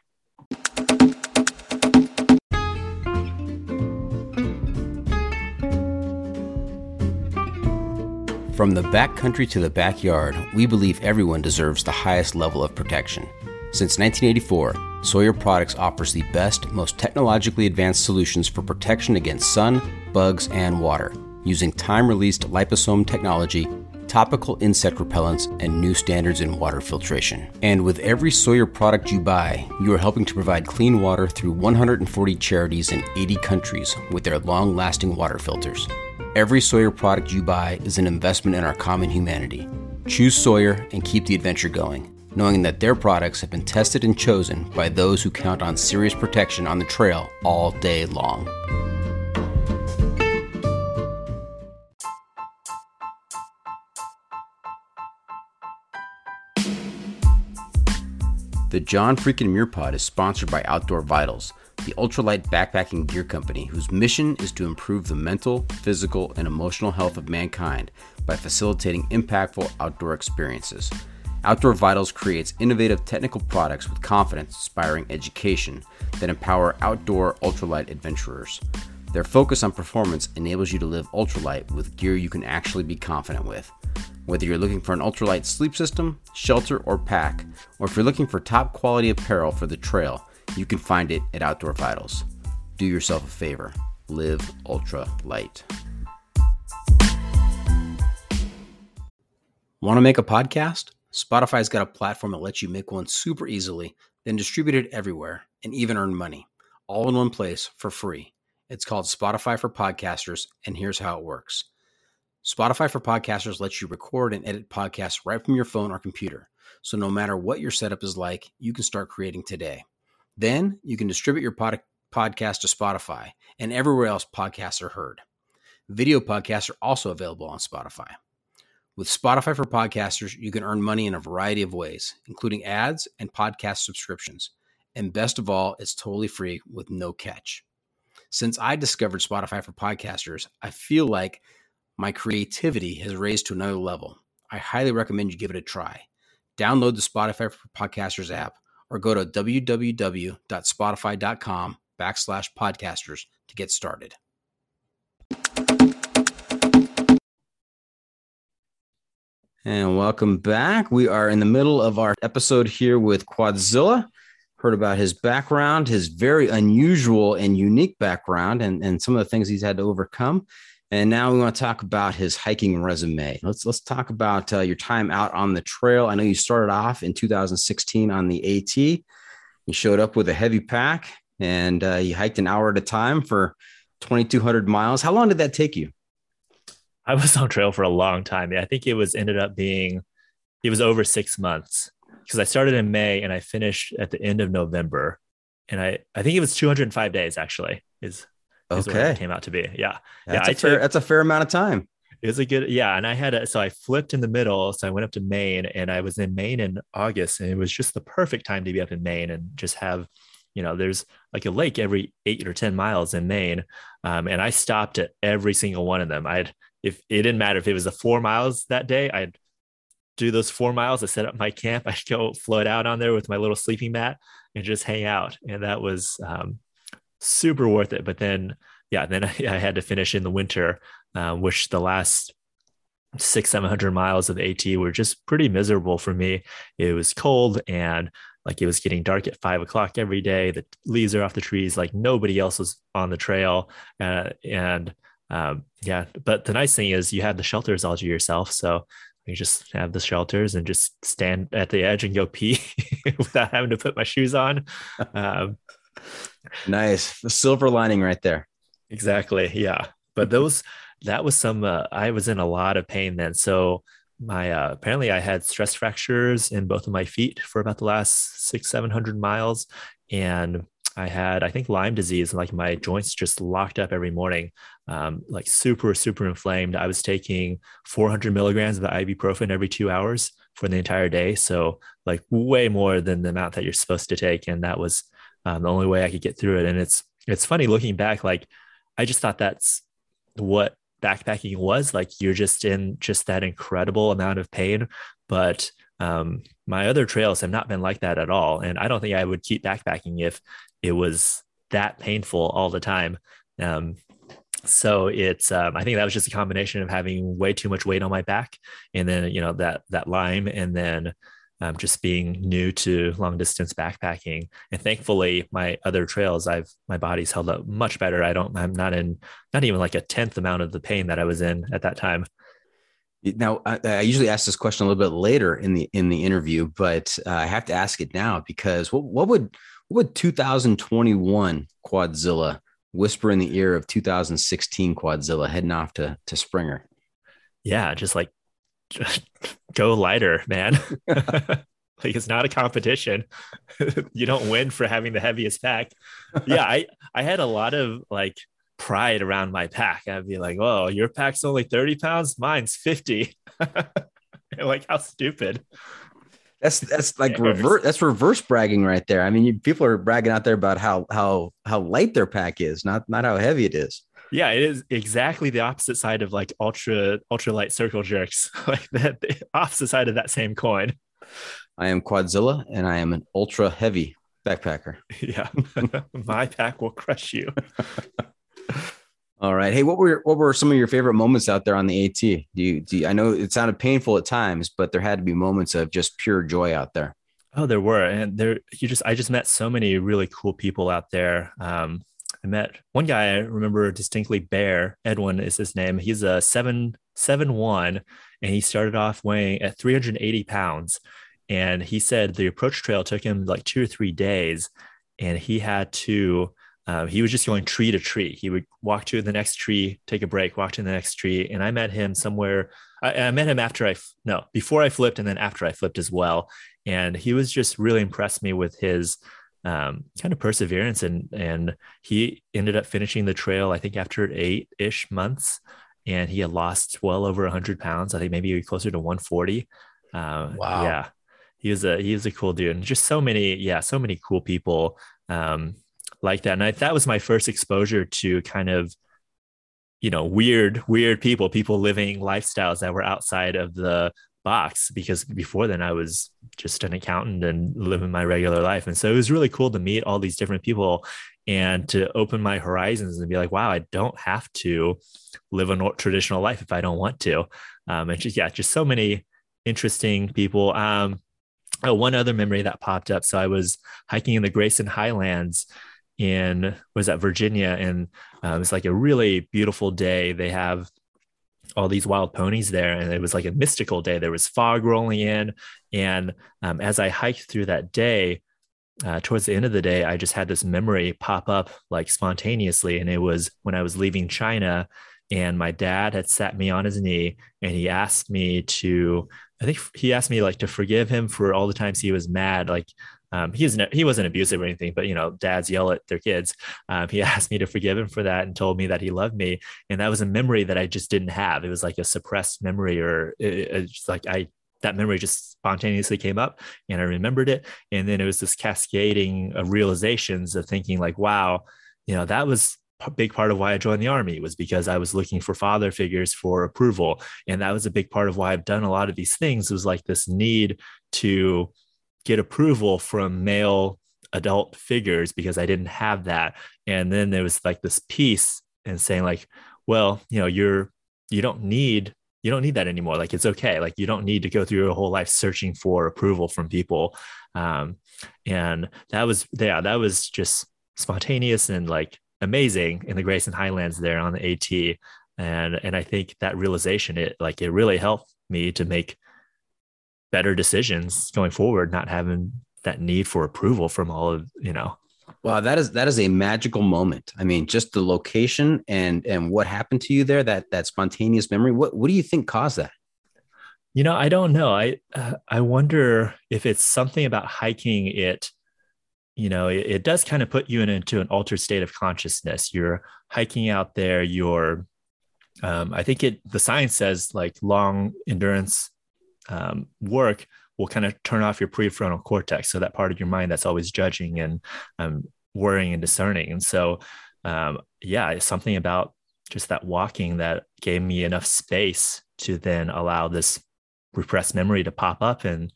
From the backcountry to the backyard, we believe everyone deserves the highest level of protection. Since 1984, Sawyer Products offers the best, most technologically advanced solutions for protection against sun, bugs, and water, using time-released liposome technology, topical insect repellents, and new standards in water filtration. And with every Sawyer product you buy, you are helping to provide clean water through 140 charities in 80 countries with their long-lasting water filters. Every Sawyer product you buy is an investment in our common humanity. Choose Sawyer and keep the adventure going, knowing that their products have been tested and chosen by those who count on serious protection on the trail all day long. The John Freakin' Muir Pod is sponsored by Outdoor Vitals, the ultralight backpacking gear company whose mission is to improve the mental, physical, and emotional health of mankind by facilitating impactful outdoor experiences. Outdoor Vitals creates innovative technical products with confidence-inspiring education that empower outdoor ultralight adventurers. Their focus on performance enables you to live ultralight with gear you can actually be confident with. Whether you're looking for an ultralight sleep system, shelter, or pack, or if you're looking for top quality apparel for the trail, you can find it at Outdoor Vitals. Do yourself a favor. Live ultralight. Want to make a podcast? Spotify's got a platform that lets you make one super easily, then distribute it everywhere, and even earn money, all in one place for free. It's called Spotify for Podcasters, and here's how it works. Spotify for Podcasters lets you record and edit podcasts right from your phone or computer. So no matter what your setup is like, you can start creating today. Then you can distribute your podcast to Spotify and everywhere else podcasts are heard. Video podcasts are also available on Spotify. With Spotify for Podcasters, you can earn money in a variety of ways, including ads and podcast subscriptions. And best of all, it's totally free with no catch. Since I discovered Spotify for Podcasters, I feel like my creativity has raised to another level. I highly recommend you give it a try. Download the Spotify for Podcasters app or go to www.spotify.com/podcasters to get started. And welcome back. We are in the middle of our episode here with Quadzilla. Heard about his background, his very unusual and unique background, and some of the things he's had to overcome. And now we want to talk about his hiking resume. Let's talk about your time out on the trail. I know you started off in 2016 on the AT. You showed up with a heavy pack and you hiked an hour at a time for 2,200 miles. How long did that take you? I was on trail for a long time. I think it was over 6 months because I started in May and I finished at the end of November. And I think it was 205 days actually is what it came out to be. Yeah. That's a fair amount of time. It was a good, yeah. And so I flipped in the middle. So I went up to Maine and I was in Maine in August and it was just the perfect time to be up in Maine and just have, there's like a lake every 8 or 10 miles in Maine. And I stopped at every single one of them. If it didn't matter if it was the 4 miles that day, I'd do those 4 miles. I set up my camp. I'd go float out on there with my little sleeping mat and just hang out. And that was super worth it. But then I had to finish in the winter, which the last 600-700 miles of AT were just pretty miserable for me. It was cold and it was getting dark at 5 o'clock every day. The leaves are off the trees. Nobody else was on the trail. But the nice thing is you have the shelters all to yourself. So you just have the shelters and just stand at the edge and go pee without having to put my shoes on. Nice. The silver lining right there. Exactly. Yeah. But that was some, I was in a lot of pain then. So apparently I had stress fractures in both of my feet for about the last 600-700 miles. And I had, I think, Lyme disease, and my joints just locked up every morning, super, super inflamed. I was taking 400 milligrams of ibuprofen every 2 hours for the entire day. So way more than the amount that you're supposed to take. And that was the only way I could get through it. And it's funny looking back, I just thought that's what backpacking was. You're just in just that incredible amount of pain, but my other trails have not been like that at all. And I don't think I would keep backpacking if it was that painful all the time. I think that was just a combination of having way too much weight on my back. And then, that Lyme, and then just being new to long distance backpacking. And thankfully my other trails, my body's held up much better. I'm not in, not even a 10th amount of the pain that I was in at that time. Now, I usually ask this question a little bit later in the interview, but I have to ask it now because what would 2021 Quadzilla whisper in the ear of 2016 Quadzilla heading off to Springer? Yeah, just go lighter, man. It's not a competition. You don't win for having the heaviest pack. Yeah, I had a lot of pride around my pack. I'd be like, "Oh, your pack's only 30 pounds. Mine's 50. How stupid. That's that's reverse bragging right there. I mean, people are bragging out there about how light their pack is, not how heavy it is. Yeah, it is exactly the opposite side of ultra light circle jerks, the opposite side of that same coin. I am Quadzilla and I am an ultra heavy backpacker. Yeah. My pack will crush you. All right. Hey, what were some of your favorite moments out there on the AT? I know it sounded painful at times, but there had to be moments of just pure joy out there. Oh, there were. And I just met so many really cool people out there. I met one guy I remember distinctly, Bear. Edwin is his name. He's a 7'1", and he started off weighing at 380 pounds. And he said the approach trail took him like 2 or 3 days, and he had to, he was just going tree to tree. He would walk to the next tree, take a break, walk to the next tree. And I met him somewhere. I met him before I flipped, and then after I flipped as well. And he was just really impressed me with his kind of perseverance. And he ended up finishing the trail, I think, after 8-ish months. And he had lost well over 100 pounds. I think maybe closer to 140. Wow. Yeah. He was a cool dude, and just so many cool people like that. And that was my first exposure to kind of, weird people living lifestyles that were outside of the box, because before then I was just an accountant and living my regular life. And so it was really cool to meet all these different people and to open my horizons and be like, wow, I don't have to live a traditional life if I don't want to. Just so many interesting people. One other memory that popped up. So I was hiking in the Grayson Highlands in Virginia? And it was like a really beautiful day. They have all these wild ponies there, and it was like a mystical day. There was fog rolling in. And as I hiked through that day, towards the end of the day, I just had this memory pop up like spontaneously. And it was when I was leaving China, and my dad had sat me on his knee, and he asked me to forgive him for all the times he was mad. Like, he wasn't abusive or anything, but dads yell at their kids. He asked me to forgive him for that and told me that he loved me. And that was a memory that I just didn't have. It was like a suppressed memory, or that memory just spontaneously came up, and I remembered it. And then it was this cascading of realizations of thinking like, wow, that was a big part of why I joined the Army, was because I was looking for father figures for approval. And that was a big part of why I've done a lot of these things. It was like this need to get approval from male adult figures, because I didn't have that. And then there was like this peace and saying like, well, you don't need that anymore. Like, it's okay. Like, you don't need to go through your whole life searching for approval from people. And that was just spontaneous and like amazing in the Grayson Highlands there on the AT. And I think that realization, it really helped me to make better decisions going forward, not having that need for approval from all of, Wow. That is a magical moment. I mean, just the location and what happened to you there, that spontaneous memory. What do you think caused that? I don't know. I wonder if it's something about hiking it. It does kind of put you into an altered state of consciousness. You're hiking out there. You're, I think the science says like long endurance work will kind of turn off your prefrontal cortex. So that part of your mind that's always judging and worrying and discerning. And so, it's something about just that walking that gave me enough space to then allow this repressed memory to pop up, and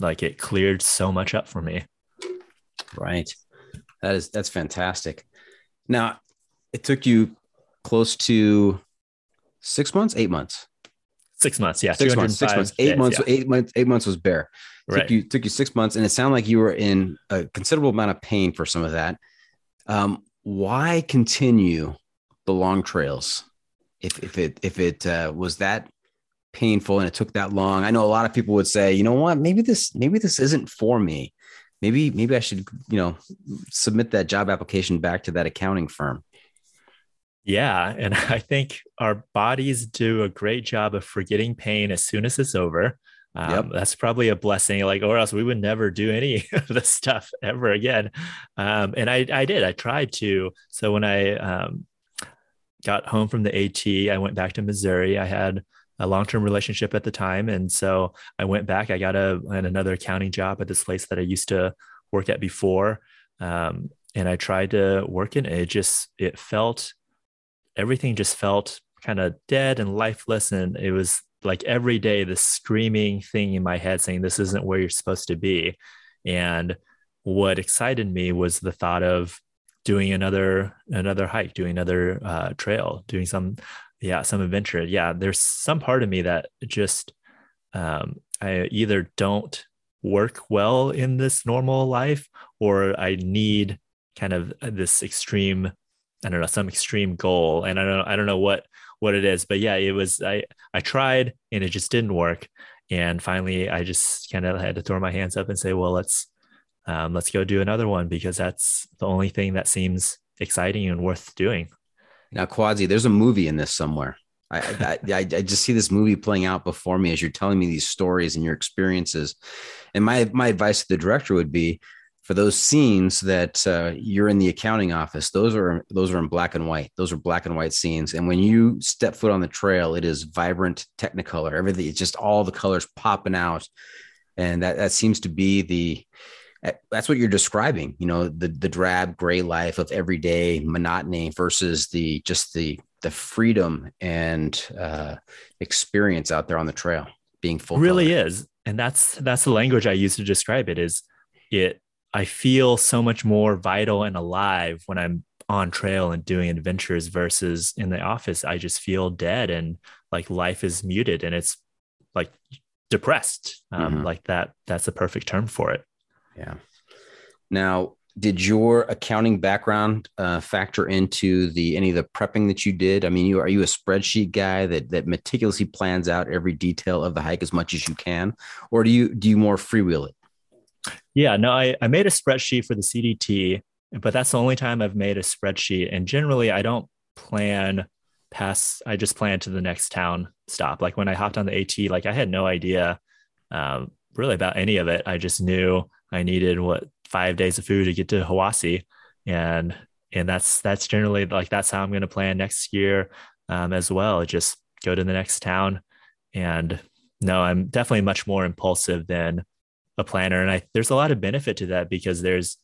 like it cleared so much up for me. Right. That's fantastic. Now, it took you close to 6 months, 8 months. 6 months. Yeah. 6 months, 6 months, 8 months, yeah. 8 months, 8 months was Bear. Right. Took you 6 months, and it sounded like you were in a considerable amount of pain for some of that. Why continue the long trails? If it was that painful and it took that long, I know a lot of people would say, you know what, maybe this isn't for me. Maybe I should, submit that job application back to that accounting firm. Yeah. And I think our bodies do a great job of forgetting pain as soon as it's over. Yep. That's probably a blessing, like, or else we would never do any of this stuff ever again. I tried to. So when I got home from the AT, I went back to Missouri. I had a long-term relationship at the time. And so I went back, I got another accounting job at this place that I used to work at before. And I tried to work in it. Everything just felt kind of dead and lifeless. And it was like every day, this screaming thing in my head saying, this isn't where you're supposed to be. And what excited me was the thought of doing another hike, doing another trail, doing some adventure. Yeah, there's some part of me that just I either don't work well in this normal life, or I need kind of this extreme, I don't know, some extreme goal. And I don't know what it is, but yeah, it was, I tried and it just didn't work. And finally I just kind of had to throw my hands up and say, well, let's go do another one, because that's the only thing that seems exciting and worth doing. Now, Quadzi, there's a movie in this somewhere. I just see this movie playing out before me as you're telling me these stories and your experiences. And my advice to the director would be, for those scenes that you're in the accounting office, those are in black and white. Those are black and white scenes. And when you step foot on the trail, it is vibrant Technicolor. Everything, it's just all the colors popping out. And that seems to be that's what you're describing, you know, the drab gray life of everyday monotony versus the freedom and experience out there on the trail being full. It really is. And that's the language I use to describe it I feel so much more vital and alive when I'm on trail and doing adventures versus in the office. I just feel dead and like life is muted and it's like depressed. Like that's the perfect term for it. Yeah. Now, did your accounting background factor into any of the prepping that you did? I mean, are you a spreadsheet guy that meticulously plans out every detail of the hike as much as you can, or do you more freewheel it? Yeah, no, I made a spreadsheet for the CDT, but that's the only time I've made a spreadsheet. And generally, I don't plan past, I just plan to the next town stop. Like when I hopped on the AT, like I had no idea really about any of it. I just knew I needed 5 days of food to get to Hiwassee. And that's generally like, that's how I'm going to plan next year as well. Just go to the next town. And no, I'm definitely much more impulsive than a planner. And there's a lot of benefit to that, because there's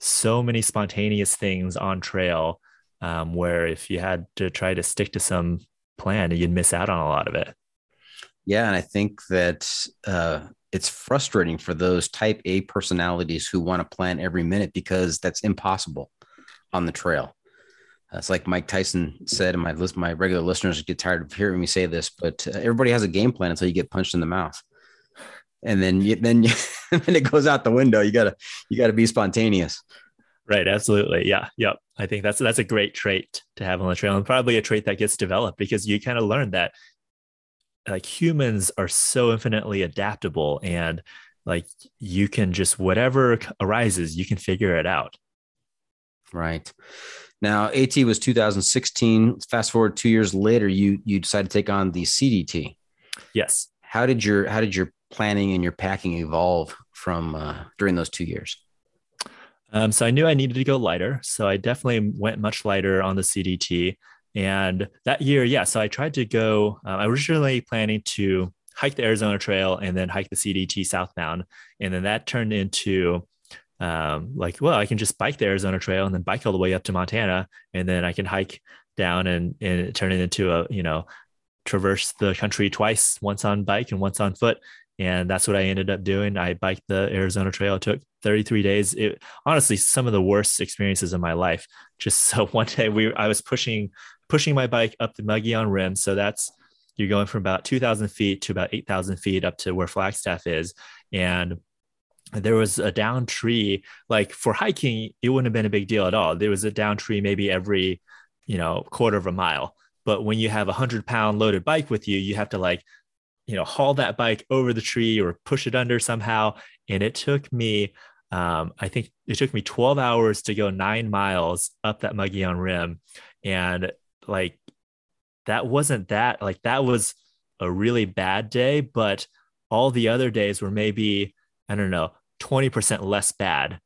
so many spontaneous things on trail where if you had to try to stick to some plan, you'd miss out on a lot of it. Yeah. And I think that it's frustrating for those type A personalities who want to plan every minute, because that's impossible on the trail. It's like Mike Tyson said, and my regular listeners get tired of hearing me say this, but everybody has a game plan until you get punched in the mouth. And then it goes out the window. You gotta be spontaneous. Right. Absolutely. Yeah. Yep. I think that's a great trait to have on the trail, and probably a trait that gets developed, because you kind of learn that like humans are so infinitely adaptable, and like you can just, whatever arises, you can figure it out. Right. Now, AT was 2016. Fast forward 2 years later, you decided to take on the CDT. Yes. How did your planning and your packing evolve from during those 2 years? So I knew I needed to go lighter. So I definitely went much lighter on the CDT. And that year, yeah, so I tried to go, I was originally planning to hike the Arizona Trail and then hike the CDT southbound. And then that turned into I can just bike the Arizona Trail and then bike all the way up to Montana. And then I can hike down and turn it into traverse the country twice, once on bike and once on foot. And that's what I ended up doing. I biked the Arizona Trail. It took 33 days. It honestly, some of the worst experiences of my life. Just so one day I was pushing my bike up the Mogollon Rim. So that's, you're going from about 2,000 feet to about 8,000 feet up to where Flagstaff is. And there was a down tree, like for hiking, it wouldn't have been a big deal at all. There was a down tree, maybe every, quarter of a mile. But when you have 100-pound loaded bike with you, you have to haul that bike over the tree or push it under somehow. And it took me, I think it took me 12 hours to go 9 miles up that Mogollon Rim. And that was a really bad day, but all the other days were maybe, I don't know, 20% less bad.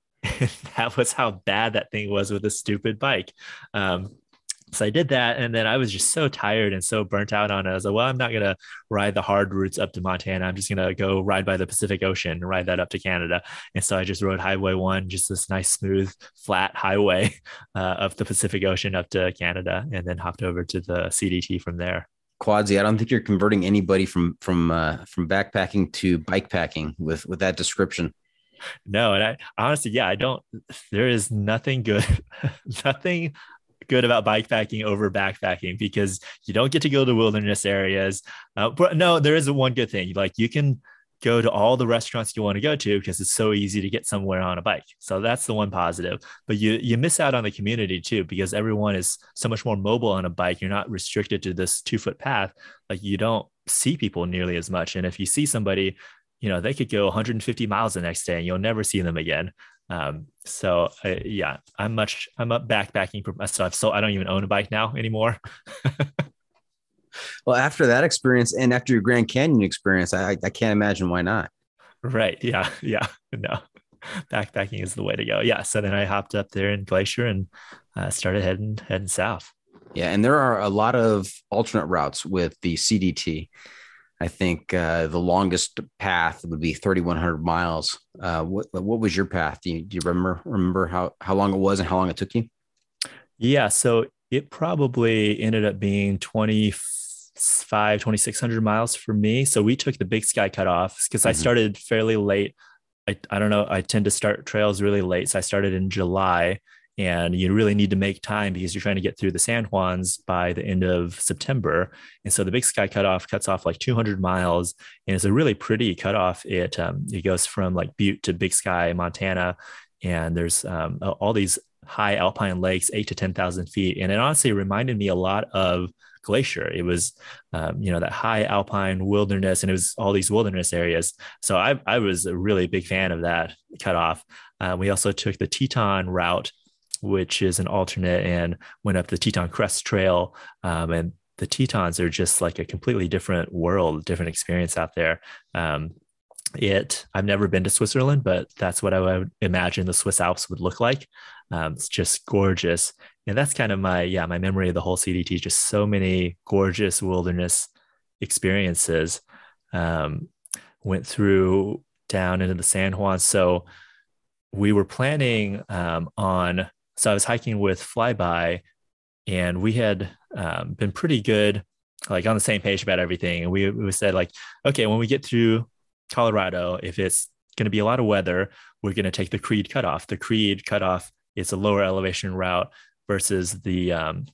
That was how bad that thing was with a stupid bike. So I did that. And then I was just so tired and so burnt out on it. I was like, well, I'm not going to ride the hard routes up to Montana. I'm just going to go ride by the Pacific Ocean and ride that up to Canada. And so I just rode Highway 1, just this nice, smooth, flat highway of the Pacific Ocean up to Canada, and then hopped over to the CDT from there. Quadzi, I don't think you're converting anybody from backpacking to bikepacking with that description. No, and I honestly, yeah, I don't, there is nothing good, nothing good about bikepacking over backpacking, because you don't get to go to wilderness areas. But no, there is one good thing. Like, you can go to all the restaurants you want to go to because it's so easy to get somewhere on a bike. So that's the one positive, but you miss out on the community too, because everyone is so much more mobile on a bike. You're not restricted to this 2-foot path. Like, you don't see people nearly as much. And if you see somebody, you know, they could go 150 miles the next day and you'll never see them again. I'm up backpacking for myself. So I don't even own a bike now anymore. Well, after that experience and after your Grand Canyon experience, I can't imagine why not. Right. Yeah. Yeah. No, backpacking is the way to go. Yeah. So then I hopped up there in Glacier and started heading south. Yeah. And there are a lot of alternate routes with the CDT. I think the longest path would be 3,100 miles. What was your path? Do you remember how long it was and how long it took you? Yeah. So it probably ended up being 2,600 miles for me. So we took the Big Sky cutoff because I started fairly late. I don't know. I tend to start trails really late. So I started in July, and you really need to make time because you're trying to get through the San Juans by the end of September. And so the Big Sky cutoff cuts off like 200 miles. And it's a really pretty cutoff. It goes from like Butte to Big Sky, Montana. And there's all these high alpine lakes, 8,000 to 10,000 feet. And it honestly reminded me a lot of Glacier. It was, that high alpine wilderness, and it was all these wilderness areas. So I was a really big fan of that cutoff. We also took the Teton route, which is an alternate, and went up the Teton Crest Trail. And the Tetons are just like a completely different world, different experience out there. I've never been to Switzerland, but that's what I would imagine the Swiss Alps would look like. It's just gorgeous. And that's kind of my memory of the whole CDT, just so many gorgeous wilderness experiences. Went through down into the San Juan. So we were planning I was hiking with Flyby, and we had been pretty good, like on the same page about everything. And we said like, okay, when we get through Colorado, if it's going to be a lot of weather, we're going to take the Creede cutoff. The Creede cutoff is a lower elevation route versus the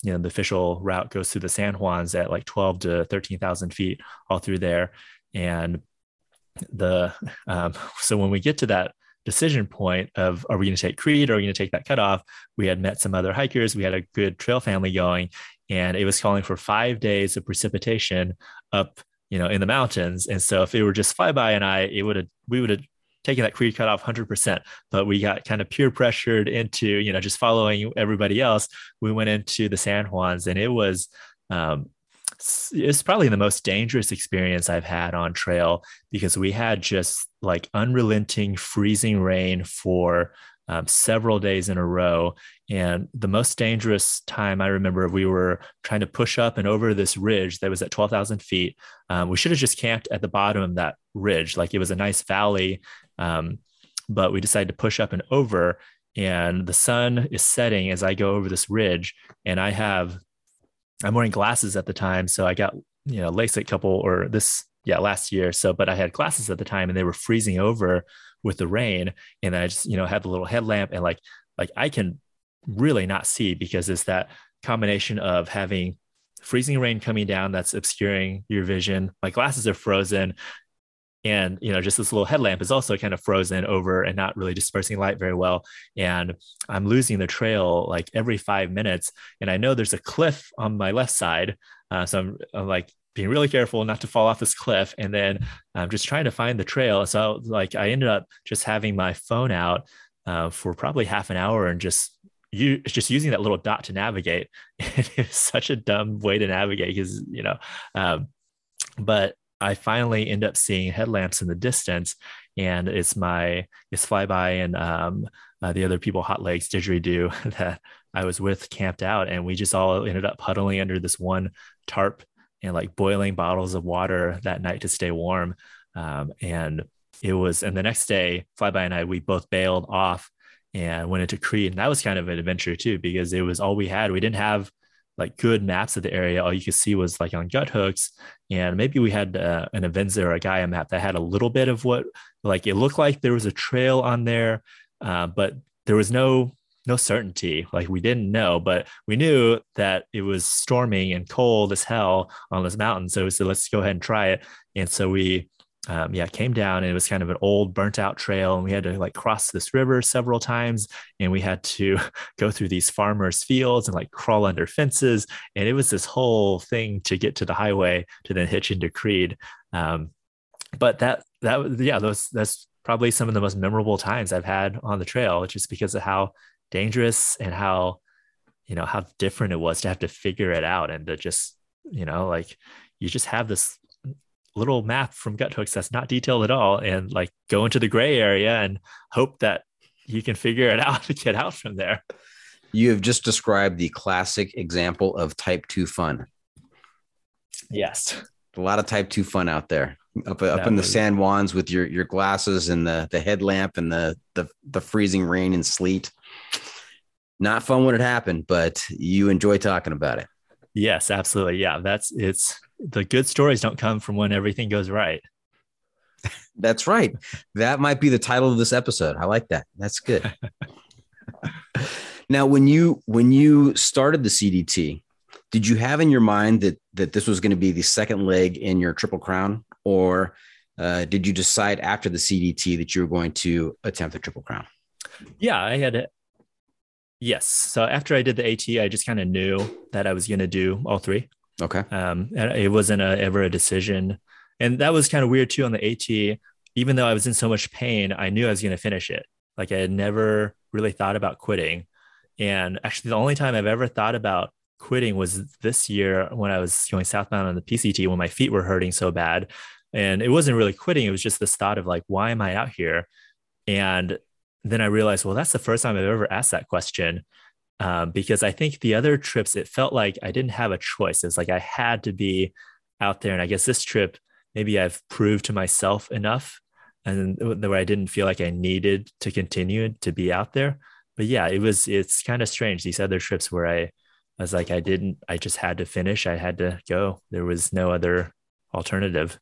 official route goes through the San Juans at like 12,000 to 13,000 feet all through there. And so when we get to that decision point of, are we going to take Creede or are we going to take that cutoff? We had met some other hikers. We had a good trail family going, and it was calling for 5 days of precipitation up in the mountains. And so if it were just Flyby and I, we would have taken that Creede cutoff 100%, but we got kind of peer pressured into, just following everybody else. We went into the San Juans, and it's probably the most dangerous experience I've had on trail, because we had just like unrelenting freezing rain for several days in a row. And the most dangerous time I remember, we were trying to push up and over this ridge that was at 12,000 feet. We should have just camped at the bottom of that ridge. Like, it was a nice valley, but we decided to push up and over, and the sun is setting as I go over this ridge, and I'm wearing glasses at the time. So I got, LASIK last year. So, but I had glasses at the time, and they were freezing over with the rain. And I just, had the little headlamp, and like I can really not see, because it's that combination of having freezing rain coming down that's obscuring your vision. My glasses are frozen, and, just this little headlamp is also kind of frozen over and not really dispersing light very well. And I'm losing the trail like every 5 minutes. And I know there's a cliff on my left side. So I'm like being really careful not to fall off this cliff. And then I'm just trying to find the trail. So I ended up just having my phone out for probably half an hour, and just using that little dot to navigate. And it's such a dumb way to navigate, because, but I finally end up seeing headlamps in the distance, and it's Flyby and the other people, Hot Legs, Didgeridoo, that I was with, camped out, and we just all ended up huddling under this one tarp and like boiling bottles of water that night to stay warm. And the next day, Flyby and I, we both bailed off and went into Creede, and that was kind of an adventure too, because it was all we had. We didn't have like good maps of the area. All you could see was like on Gut Hooks, and maybe we had an Avenza or a Gaia map that had a little bit of what Like it looked like there was a trail on there, but there was no certainty. Like we didn't know, but we knew that it was storming and cold as hell on this mountain. So we said, let's go ahead and try it. And so we came down, and it was kind of an old burnt out trail, and we had to like cross this river several times, and we had to go through these farmers' fields and like crawl under fences. And it was this whole thing to get to the highway to then hitch into Creede. But that's probably some of the most memorable times I've had on the trail, just because of how dangerous and how, how different it was to have to figure it out, and to just, you just have this little map from Gut Hooks that's not detailed at all, and like go into the gray area and hope that you can figure it out to get out from there. You have just described the classic example of type 2 fun. Yes. A lot of type 2 fun out there up in the San Juans with your glasses and the headlamp and the freezing rain and sleet. Not fun when it happened, but you enjoy talking about it. Yes, absolutely. Yeah. The good stories don't come from when everything goes right. That's right. That might be the title of this episode. I like that. That's good. Now, when you started the CDT, did you have in your mind that this was going to be the second leg in your Triple Crown, or did you decide after the CDT that you were going to attempt the Triple Crown? Yeah, I had it. Yes. So after I did the AT, I just kind of knew that I was going to do all three. Okay. And it wasn't ever a decision. And that was kind of weird too on the AT. Even though I was in so much pain, I knew I was going to finish it. Like I had never really thought about quitting. And actually the only time I've ever thought about quitting was this year when I was going southbound on the PCT, when my feet were hurting so bad. And it wasn't really quitting. It was just this thought of like, why am I out here? And then I realized, well, that's the first time I've ever asked that question. Because I think the other trips, it felt like I didn't have a choice. It's like I had to be out there. And I guess this trip, maybe I've proved to myself enough, and where I didn't feel like I needed to continue to be out there. But yeah, it's kind of strange. These other trips where I was like, I just had to finish. I had to go. There was no other alternative.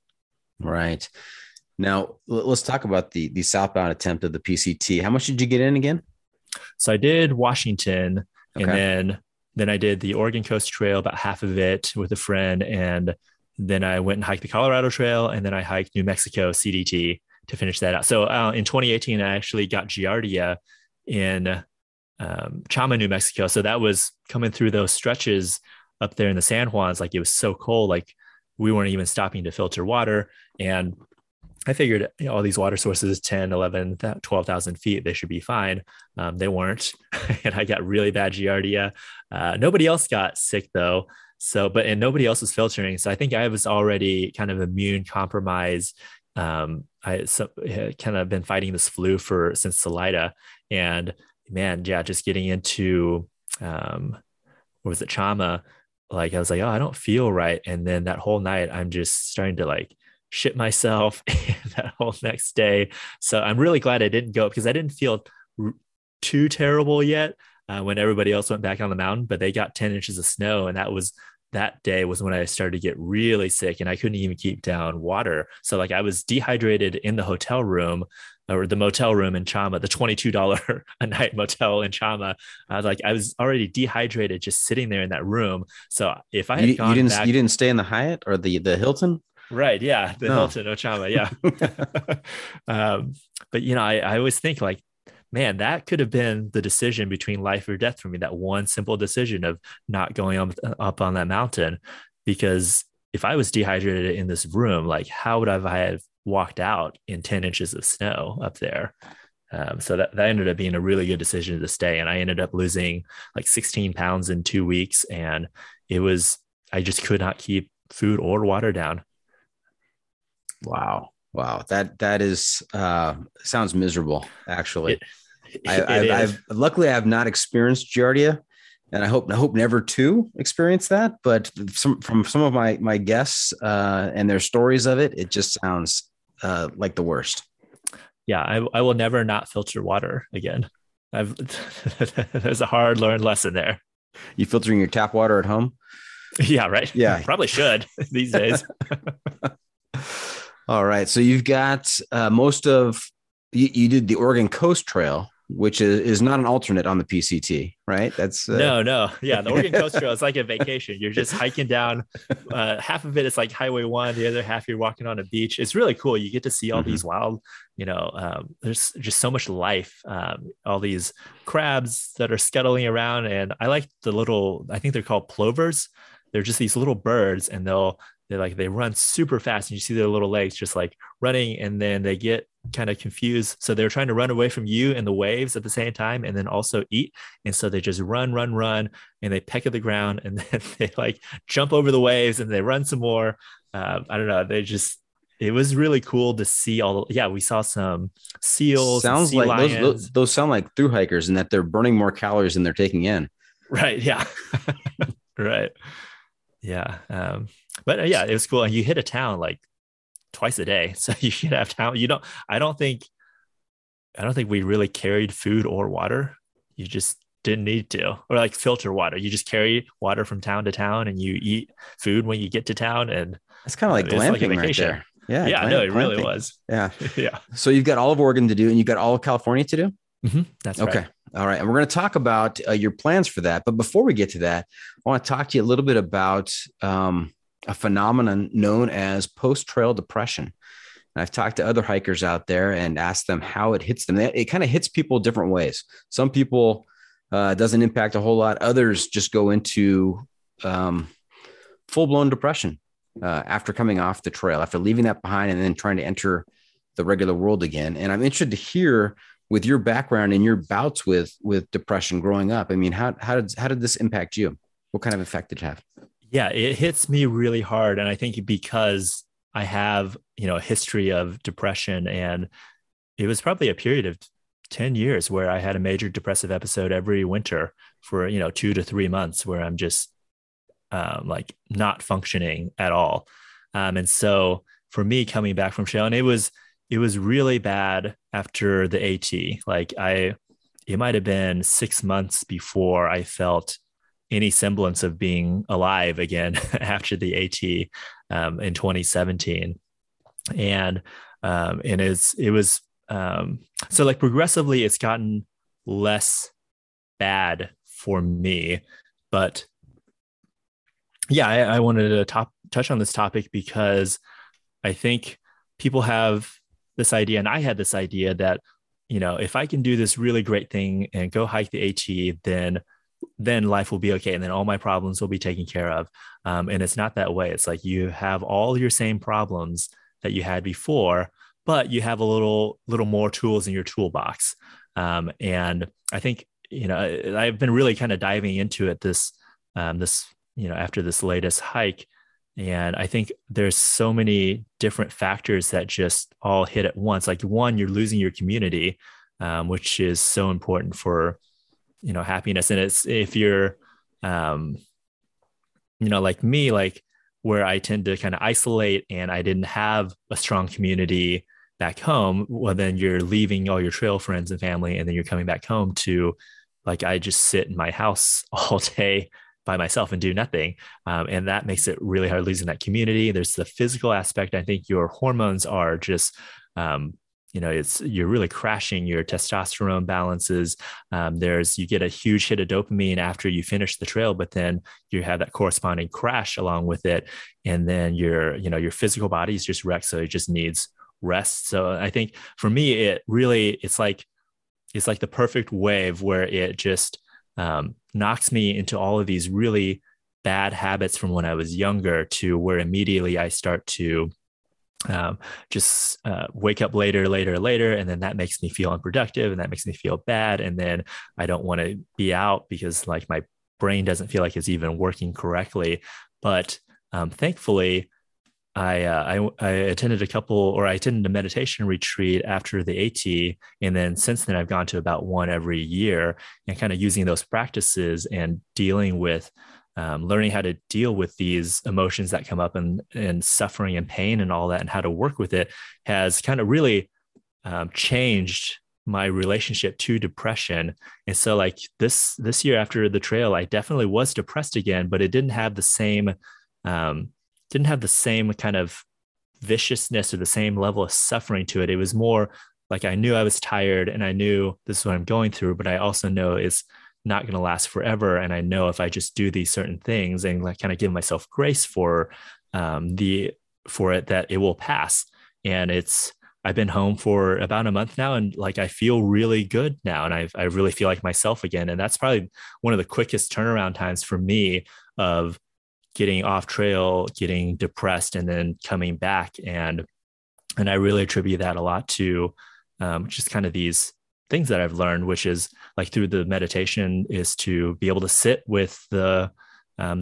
Right. Now let's talk about the southbound attempt of the PCT. How much did you get in again? So I did Washington, okay, and then I did the Oregon Coast Trail, about half of it with a friend. And then I went and hiked the Colorado Trail, and then I hiked New Mexico CDT to finish that out. So in 2018, I actually got Giardia in Chama, New Mexico. So that was coming through those stretches up there in the San Juans. Like it was so cold, like we weren't even stopping to filter water. And I figured all these water sources, 10, 11, 12,000 feet, they should be fine. They weren't. And I got really bad Giardia. Nobody else got sick though. And nobody else was filtering. So I think I was already kind of immune compromised. I had kind of been fighting this flu since Salida, and man, yeah, just getting into, Chama? Like, I was like, oh, I don't feel right. And then that whole night I'm just starting to like shit myself that whole next day. So I'm really glad I didn't go, because I didn't feel too terrible yet when everybody else went back on the mountain, but they got 10 inches of snow. And that day was when I started to get really sick, and I couldn't even keep down water. So like I was dehydrated in the hotel room, or the motel room in Chama, the $22 a night motel in Chama. I was already dehydrated just sitting there in that room. So if I had you didn't stay in the Hyatt or the Hilton? Right. Yeah. The Hilton, Ochama. Yeah. But I always think like, man, that could have been the decision between life or death for me. That one simple decision of not going up on that mountain, because if I was dehydrated in this room, like how would I have walked out in 10 inches of snow up there? So that ended up being a really good decision to stay. And I ended up losing like 16 pounds in 2 weeks. And I just could not keep food or water down. Wow. That is, sounds miserable. Actually, luckily I have not experienced Giardia, and I hope never to experience that. But from some of my guests, and their stories of it, it just sounds, like the worst. Yeah. I will never not filter water again. There's a hard learned lesson there. You filtering your tap water at home? Yeah. Right. Yeah. Probably should these days. All right. So you've got most of, you did the Oregon Coast Trail, which is not an alternate on the PCT, right? That's no. Yeah. The Oregon Coast Trail is like a vacation. You're just hiking down. Half of it is like Highway 1. The other half, you're walking on a beach. It's really cool. You get to see all these wild, there's just so much life. All these crabs that are scuttling around. And I like the little, I think they're called plovers. They're just these little birds, and they run super fast, and you see their little legs just like running, and then they get kind of confused. So they're trying to run away from you and the waves at the same time, and then also eat. And so they just run, and they peck at the ground, and then they like jump over the waves and they run some more. I don't know. It was really cool to see we saw some seals. Sounds like those sound like thru hikers, and that they're burning more calories than they're taking in. Right. Yeah. Right. Yeah. But yeah, it was cool. And you hit a town like twice a day. So you should have town. I don't think we really carried food or water. You just didn't need to, or like filter water. You just carry water from town to town, and you eat food when you get to town. And it's kind of like glamping like right there. Yeah. Yeah. No, it really was. Yeah. Yeah. So you've got all of Oregon to do, and you've got all of California to do. Mm-hmm. That's okay. Right. All right. And we're going to talk about your plans for that. But before we get to that, I want to talk to you a little bit about a phenomenon known as post-trail depression. And I've talked to other hikers out there and asked them how it hits them. It kind of hits people different ways. Some people doesn't impact a whole lot. Others just go into full-blown depression after coming off the trail, after leaving that behind and then trying to enter the regular world again. And I'm interested to hear, with your background and your bouts with depression growing up, I mean, how did this impact you? What kind of effect did it have? Yeah, it hits me really hard. And I think because I have, a history of depression, and it was probably a period of 10 years where I had a major depressive episode every winter for, 2 to 3 months, where I'm just like not functioning at all. And so for me, coming back from trail, and it was really bad after the AT. Like it might've been 6 months before I felt any semblance of being alive again after the AT in 2017. And it was progressively it's gotten less bad for me, but yeah, I wanted to touch on this topic because I think people have this idea, and I had this idea that, if I can do this really great thing and go hike the AT, then life will be okay. And then all my problems will be taken care of. And it's not that way. It's like you have all your same problems that you had before, but you have a little more tools in your toolbox. And I think, I've been really kind of diving into it after this latest hike. And I think there's so many different factors that just all hit at once. Like one, you're losing your community, which is so important for, happiness. And it's, if you're, like me, like where I tend to kind of isolate and I didn't have a strong community back home, well, then you're leaving all your trail friends and family. And then you're coming back home to, like, I just sit in my house all day by myself and do nothing. And that makes it really hard, losing that community. There's the physical aspect. I think your hormones are just, you're really crashing your testosterone balances. You get a huge hit of dopamine after you finish the trail, but then you have that corresponding crash along with it. And then your physical body is just wrecked. So it just needs rest. So I think for me, it's like the perfect wave where it just, knocks me into all of these really bad habits from when I was younger to where immediately I start to just wake up later. And then that makes me feel unproductive, and that makes me feel bad. And then I don't want to be out because like my brain doesn't feel like it's even working correctly. But thankfully I attended a meditation retreat after the AT. And then since then I've gone to about one every year, and kind of using those practices and dealing with, learning how to deal with these emotions that come up and suffering and pain and all that, and how to work with it has kind of really changed my relationship to depression. And so like this year after the trail, I definitely was depressed again, but it didn't have the same kind of viciousness or the same level of suffering to it. It was more like I knew I was tired and I knew this is what I'm going through, but I also know it's not going to last forever. And I know if I just do these certain things and like kind of give myself grace for it, that it will pass. And I've been home for about a month now, and like, I feel really good now. And I really feel like myself again. And that's probably one of the quickest turnaround times for me of getting off trail, getting depressed, and then coming back. And I really attribute that a lot to just kind of these things that I've learned, which is like through the meditation, is to be able to sit with the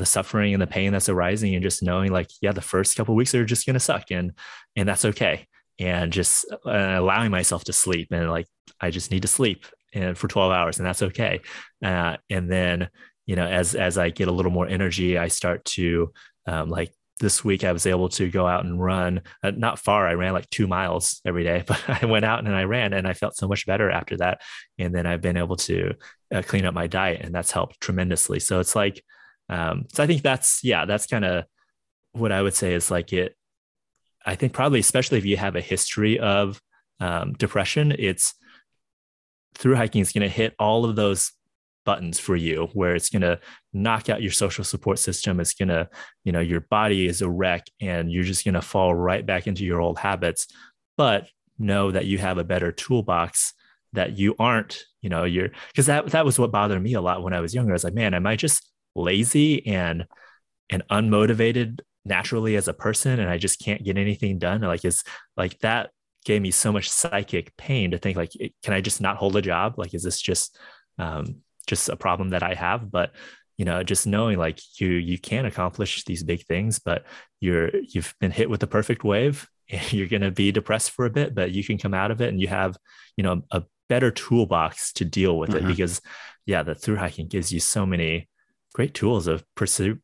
suffering and the pain that's arising, and just knowing like, yeah, the first couple of weeks are just going to suck, and that's okay. And just allowing myself to sleep, and like, I just need to sleep and for 12 hours, and that's okay. And then, you know, as I get a little more energy, I start to like, this week I was able to go out and run not far. I ran like 2 miles every day, but I went out and I ran, and I felt so much better after that. And then I've been able to clean up my diet, and that's helped tremendously. So it's like, so I think that's kind of what I would say is like it. I think probably, especially if you have a history of depression, it's through hiking, it's going to hit all of those buttons for you, where it's going to knock out your social support system. It's going to, you know, your body is a wreck, and you're just going to fall right back into your old habits. But know that you have a better toolbox, that you aren't, you know, because that was what bothered me a lot when I was younger. I was like, man, am I just lazy and unmotivated naturally as a person, and I just can't get anything done? Like, it's like that gave me so much psychic pain to think like, can I just not hold a job? Like, is this just a problem that I have? But, you know, just knowing like you can accomplish these big things, but you've been hit with the perfect wave, and you're going to be depressed for a bit, but you can come out of it, and you have, you know, a better toolbox to deal with it, because the thru hiking gives you so many great tools of perseverance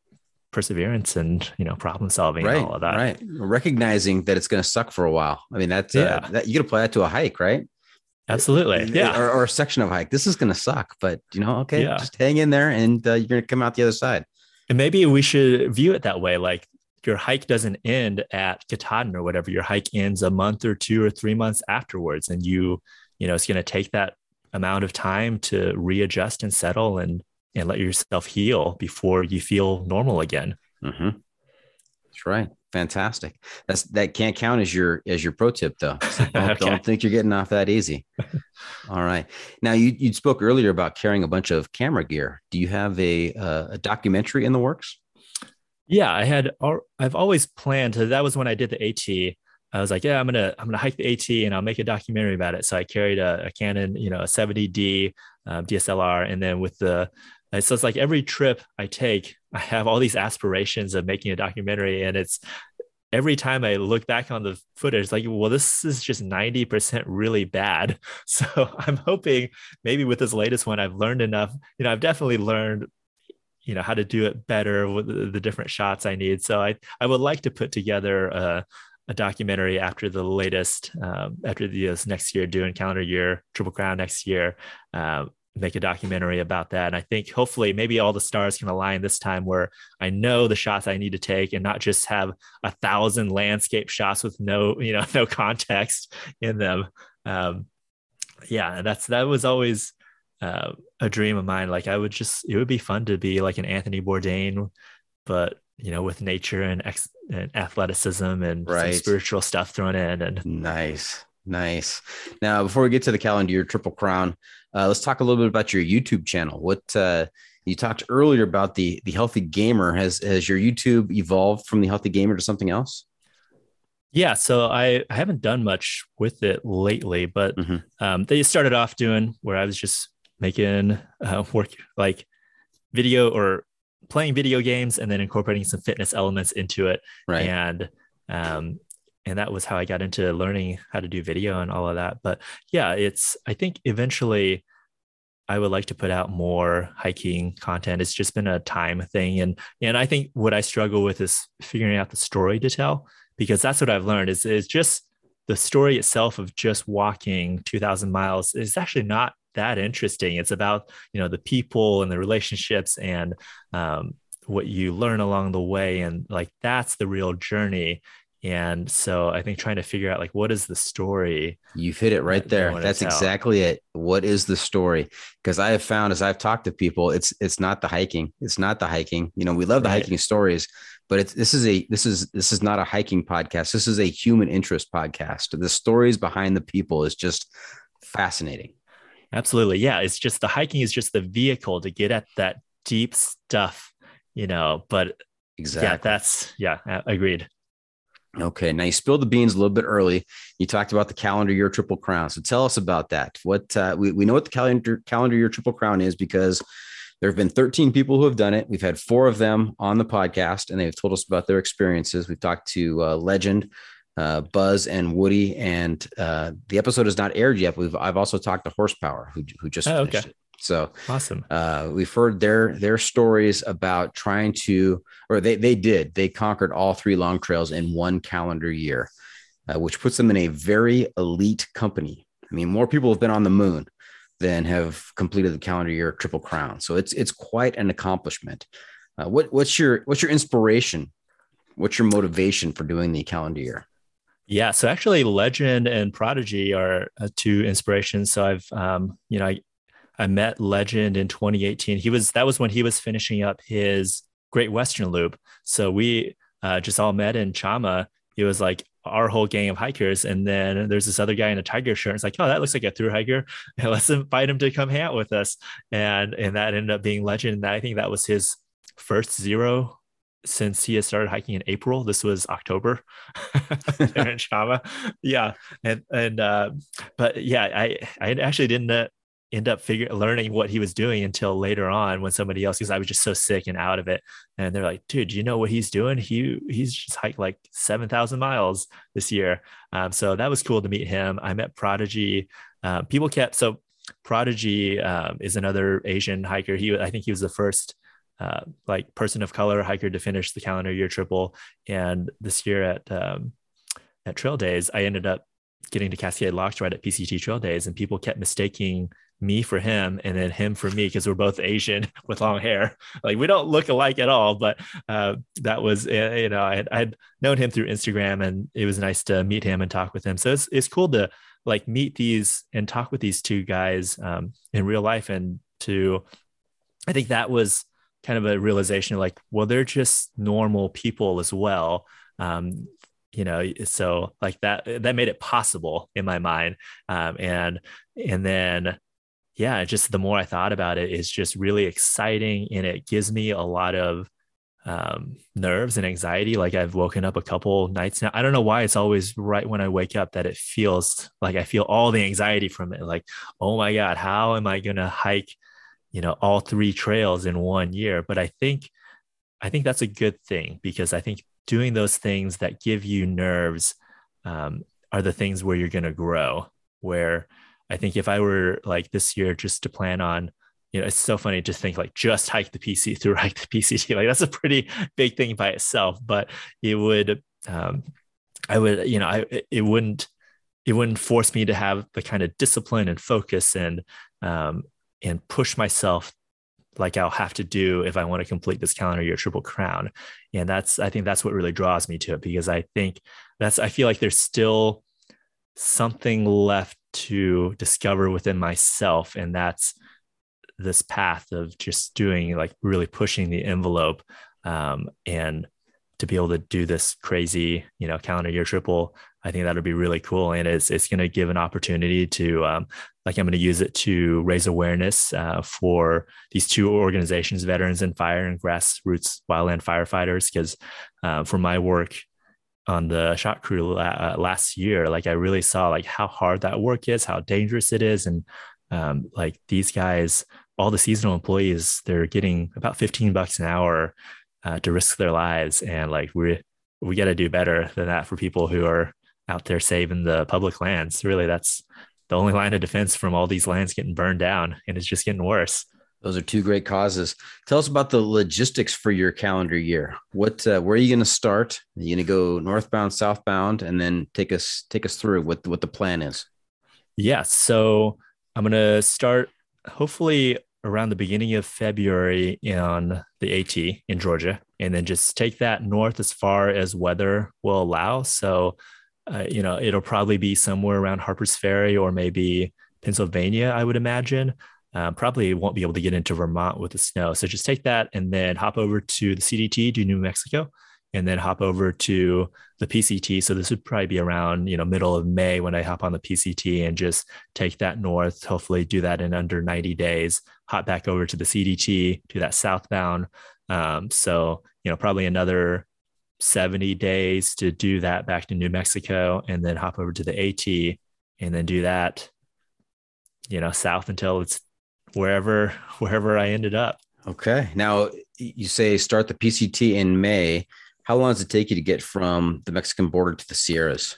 and, you know, problem solving, right, and all of that. Right. Recognizing that it's going to suck for a while. I mean, that's that you can apply that to a hike, right? Absolutely. Yeah. Or a section of hike. This is going to suck, but you know, okay, just hang in there, and you're going to come out the other side. And maybe we should view it that way. Like, your hike doesn't end at Katahdin or whatever. Your hike ends a month or 2 or 3 months afterwards. And you know, it's going to take that amount of time to readjust and settle and let yourself heal before you feel normal again. Mm-hmm. That's right. Fantastic. That can't count as your pro tip though. So don't, okay. Don't think you're getting off that easy. All right. Now you spoke earlier about carrying a bunch of camera gear. Do you have a documentary in the works? Yeah, I've always planned to. That was when I did the AT. I was like, yeah, I'm going to hike the AT, and I'll make a documentary about it. So I carried a Canon, you know, a 70D DSLR. And then so it's like every trip I take, I have all these aspirations of making a documentary, and it's every time I look back on the footage, like, well, this is just 90% really bad. So I'm hoping maybe with this latest one, I've learned enough, you know, I've definitely learned, you know, how to do it better with the different shots I need. So I would like to put together a documentary after the latest, after this next year, doing calendar year, Triple Crown next year, make a documentary about that. And I think hopefully maybe all the stars can align this time, where I know the shots I need to take, and not just have 1,000 landscape shots with no context in them. That was always a dream of mine. Like, it would be fun to be like an Anthony Bourdain, but, you know, with nature and athleticism and some spiritual stuff thrown in. And nice. Now, before we get to the calendar year Triple Crown, let's talk a little bit about your YouTube channel. What you talked earlier about the Healthy Gamer. Has your YouTube evolved from the Healthy Gamer to something else? Yeah, so I haven't done much with it lately, but they started off doing where I was just making work like video or playing video games, and then incorporating some fitness elements into it. Right. And that was how I got into learning how to do video and all of that. But yeah, I think eventually I would like to put out more hiking content. It's just been a time thing. And I think what I struggle with is figuring out the story to tell, because that's what I've learned is just the story itself of just walking 2,000 miles is actually not that interesting. It's about, you know, the people and the relationships and what you learn along the way. And like, that's the real journey. And so I think trying to figure out like, what is the story? You've hit it right there. That's exactly it. What is the story? Because I have found as I've talked to people, it's not the hiking. It's not the hiking. You know, we love the hiking stories, but this is not a hiking podcast. This is a human interest podcast. The stories behind the people is just fascinating. Absolutely. Yeah. It's just the hiking is just the vehicle to get at that deep stuff, you know, but exactly. Yeah, agreed. Okay. Now you spilled the beans a little bit early. You talked about the calendar year Triple Crown. So tell us about that. What we know what the calendar year Triple Crown is because there have been 13 people who have done it. We've had 4 of them on the podcast and they've told us about their experiences. We've talked to Legend, Buzz and Woody, and the episode has not aired yet. I've also talked to Horsepower who just finished it. So awesome. We've heard their stories about trying to, or they conquered all 3 long trails in 1 calendar year, which puts them in a very elite company. I mean, more people have been on the moon than have completed the calendar year Triple Crown. So it's quite an accomplishment. What's your inspiration? What's your motivation for doing the calendar year? Yeah. So actually Legend and Prodigy are 2 inspirations. So I've, I met Legend in 2018. That was when he was finishing up his Great Western Loop. So we just all met in Chama. It was like our whole gang of hikers. And then there's this other guy in a tiger shirt. It's like, oh, that looks like a thru hiker. Let's invite him to come hang out with us. And that ended up being Legend. And I think that was his first zero since he has started hiking in April. This was October there in Chama. Yeah. I actually didn't end up learning what he was doing until later on when somebody else, because I was just so sick and out of it. And they're like, dude, you know what he's doing? He's just hiked like 7,000 miles this year. So that was cool to meet him. I met Prodigy. Prodigy is another Asian hiker. I think he was the first person of color hiker to finish the calendar year triple. And this year at Trail Days, I ended up getting to Cascade Locks right at PCT Trail Days, and people kept mistaking me for him and then him for me because we're both Asian with long hair. Like we don't look alike at all, but that was, I'd known him through Instagram and it was nice to meet him and talk with him. So it's cool to like meet these and talk with these 2 guys in real life. And I think that was kind of a realization of like, well, they're just normal people as well. So like that made it possible in my mind. Just the more I thought about it, it's just really exciting. And it gives me a lot of nerves and anxiety. Like I've woken up a couple nights now. I don't know why it's always right when I wake up that it feels like I feel all the anxiety from it. Like, oh my God, how am I going to hike, all 3 trails in 1 year? But I think that's a good thing because I think doing those things that give you nerves are the things where you're going to grow, where I think if I were like this year just to plan on, it's so funny to think like just hike the PC through hike the PCT, like that's a pretty big thing by itself, but it would, it wouldn't force me to have the kind of discipline and focus and push myself like I'll have to do if I want to complete this calendar year Triple Crown. And I think that's what really draws me to it, because I feel like there's still something left to discover within myself. And that's this path of just doing, like really pushing the envelope and to be able to do this crazy, calendar year triple. I think that would be really cool. And it's going to give an opportunity to, I'm going to use it to raise awareness for these 2 organizations, Veterans in Fire and Grassroots Wildland Firefighters. Because for my work on the shot crew last year, like I really saw like how hard that work is, how dangerous it is. And like these guys, all the seasonal employees, they're getting about $15 an hour to risk their lives. And like, we got to do better than that for people who are out there saving the public lands. Really, that's the only line of defense from all these lands getting burned down, and it's just getting worse. Those are 2 great causes. Tell us about the logistics for your calendar year. What, where are you going to start? Are you going to go northbound, southbound, and then take us through what the plan is? Yeah. So I'm going to start hopefully around the beginning of February on the AT in Georgia. and then just take that north as far as weather will allow. So, you know, it'll probably be somewhere around Harper's Ferry or maybe Pennsylvania, I would imagine. Probably won't be able to get into Vermont with the snow. So just take that and then hop over to the CDT, do New Mexico, and then hop over to the PCT. So this would probably be around, you know, middle of May when I hop on the PCT and just take that north, hopefully do that in under 90 days, hop back over to the CDT, do that southbound. So, you know, probably another 70 days to do that back to New Mexico, and then hop over to the AT and then do that, you know, south until it's wherever I ended up. Okay. Now you say start the PCT in May. How long does it take you to get from the Mexican border to the Sierras?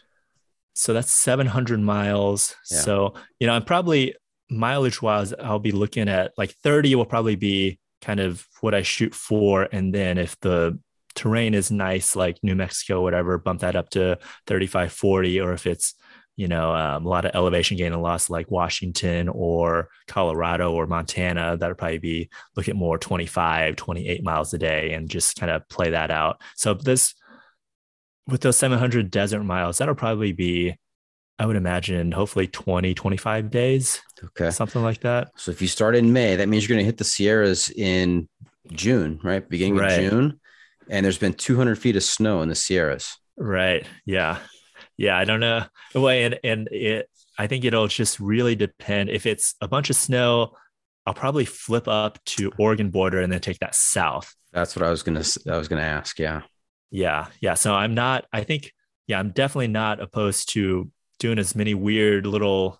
So that's 700 miles. Yeah. So, you know, I'm probably mileage wise, I'll be looking at like 30 will probably be kind of what I shoot for. And then if the terrain is nice, like New Mexico, whatever, bump that up to 35, 40, or if it's, you know, a lot of elevation gain and loss like Washington or Colorado or Montana, that'll probably be look at more 25, 28 miles a day and just kind of play that out. So this, with those 700 desert miles, that'll probably be, I would imagine, hopefully 20, 25 days. Okay. Something like that. So if you start in May, that means you're going to hit the Sierras in June, right? Beginning of June. And there's been 200 feet of snow in the Sierras. Right. Yeah. Yeah, I don't know. Well, I think it'll just really depend. If it's a bunch of snow, I'll probably flip up to Oregon border and then take that south. That's what I was gonna ask. Yeah. So I'm definitely not opposed to doing as many weird little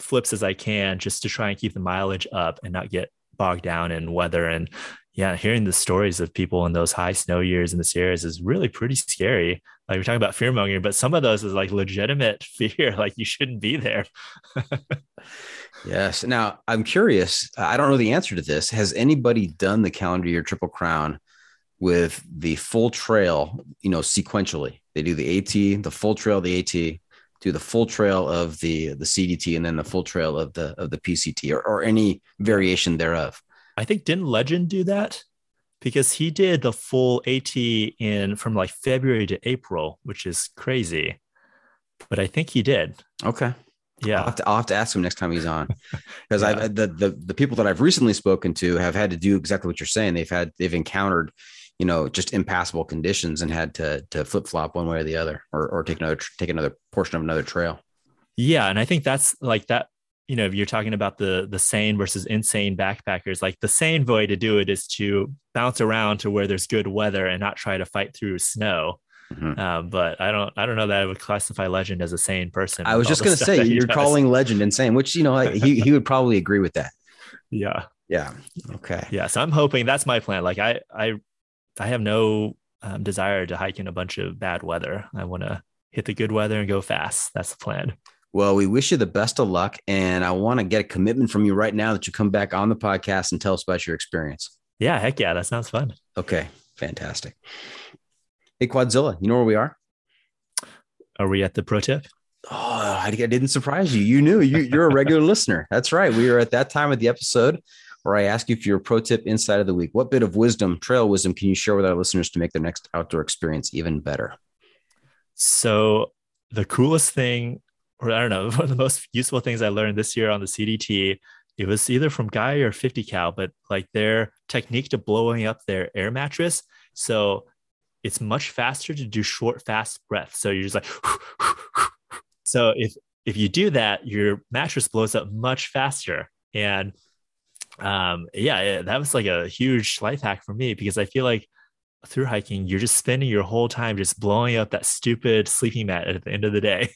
flips as I can, just to try and keep the mileage up and not get bogged down in weather. And yeah, hearing the stories of people in those high snow years in the Sierras is really pretty scary. Like, we're talking about fear mongering, but some of those is like legitimate fear. Like, you shouldn't be there. Yes. Now I'm curious, I don't know the answer to this. Has anybody done the calendar year Triple Crown with the full trail, you know, sequentially? They do the AT, the full trail, the AT, do the full trail of the CDT, and then the full trail of the PCT or any variation thereof. I think didn't Legend do that, because he did the full AT from like February to April, which is crazy, but I think he did. Okay. Yeah. I'll have to ask him next time he's on, because yeah. The people that I've recently spoken to have had to do exactly what you're saying. They've encountered, you know, just impassable conditions and had to flip flop one way or the other, or take another portion of another trail. Yeah. And I think that's like that. You know, if you're talking about the sane versus insane backpackers, like the sane way to do it is to bounce around to where there's good weather and not try to fight through snow. Mm-hmm. But I don't know that I would classify Legend as a sane person. I was just going to say, you're calling Legend insane, which, you know, he would probably agree with that. Yeah. Yeah. Okay. Yeah. So I'm hoping that's my plan. Like I have no desire to hike in a bunch of bad weather. I want to hit the good weather and go fast. That's the plan. Well, we wish you the best of luck, and I want to get a commitment from you right now that you come back on the podcast and tell us about your experience. Yeah, heck yeah. That sounds fun. Okay, fantastic. Hey, Quadzilla, you know where we are? Are we at the pro tip? Oh, I didn't surprise you. You knew. You're a regular listener. That's right. We are at that time of the episode where I ask you for your pro tip insight of the week. What bit of wisdom, trail wisdom, can you share with our listeners to make their next outdoor experience even better? So the coolest thing, or I don't know, one of the most useful things I learned this year on the CDT, it was either from Guy or 50 Cal, but like their technique to blowing up their air mattress. So it's much faster to do short, fast breath. So you're just like, so if you do that, your mattress blows up much faster. And that was like a huge life hack for me, because I feel like through hiking, you're just spending your whole time just blowing up that stupid sleeping mat at the end of the day.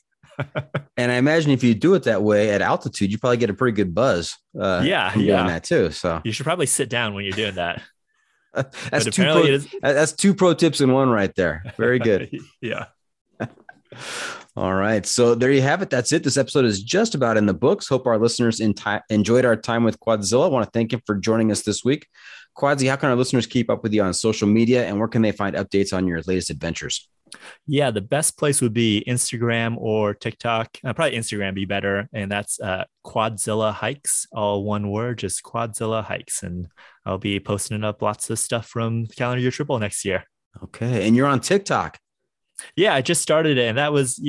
And I imagine if you do it that way at altitude, you probably get a pretty good buzz. Doing that too. So you should probably sit down when you're doing that. That's two pro tips in one right there. Very good. Yeah. All right. So there you have it. That's it. This episode is just about in the books. Hope our listeners enjoyed our time with Quadzilla. I want to thank him for joining us this week. Quadzy, how can our listeners keep up with you on social media, and where can they find updates on your latest adventures? Yeah, the best place would be Instagram or TikTok. Probably Instagram be better. And that's Quadzilla Hikes, all one word, just Quadzilla Hikes. And I'll be posting up lots of stuff from Calendar Year Triple next year. Okay. And you're on TikTok. Yeah, I just started it. And that was,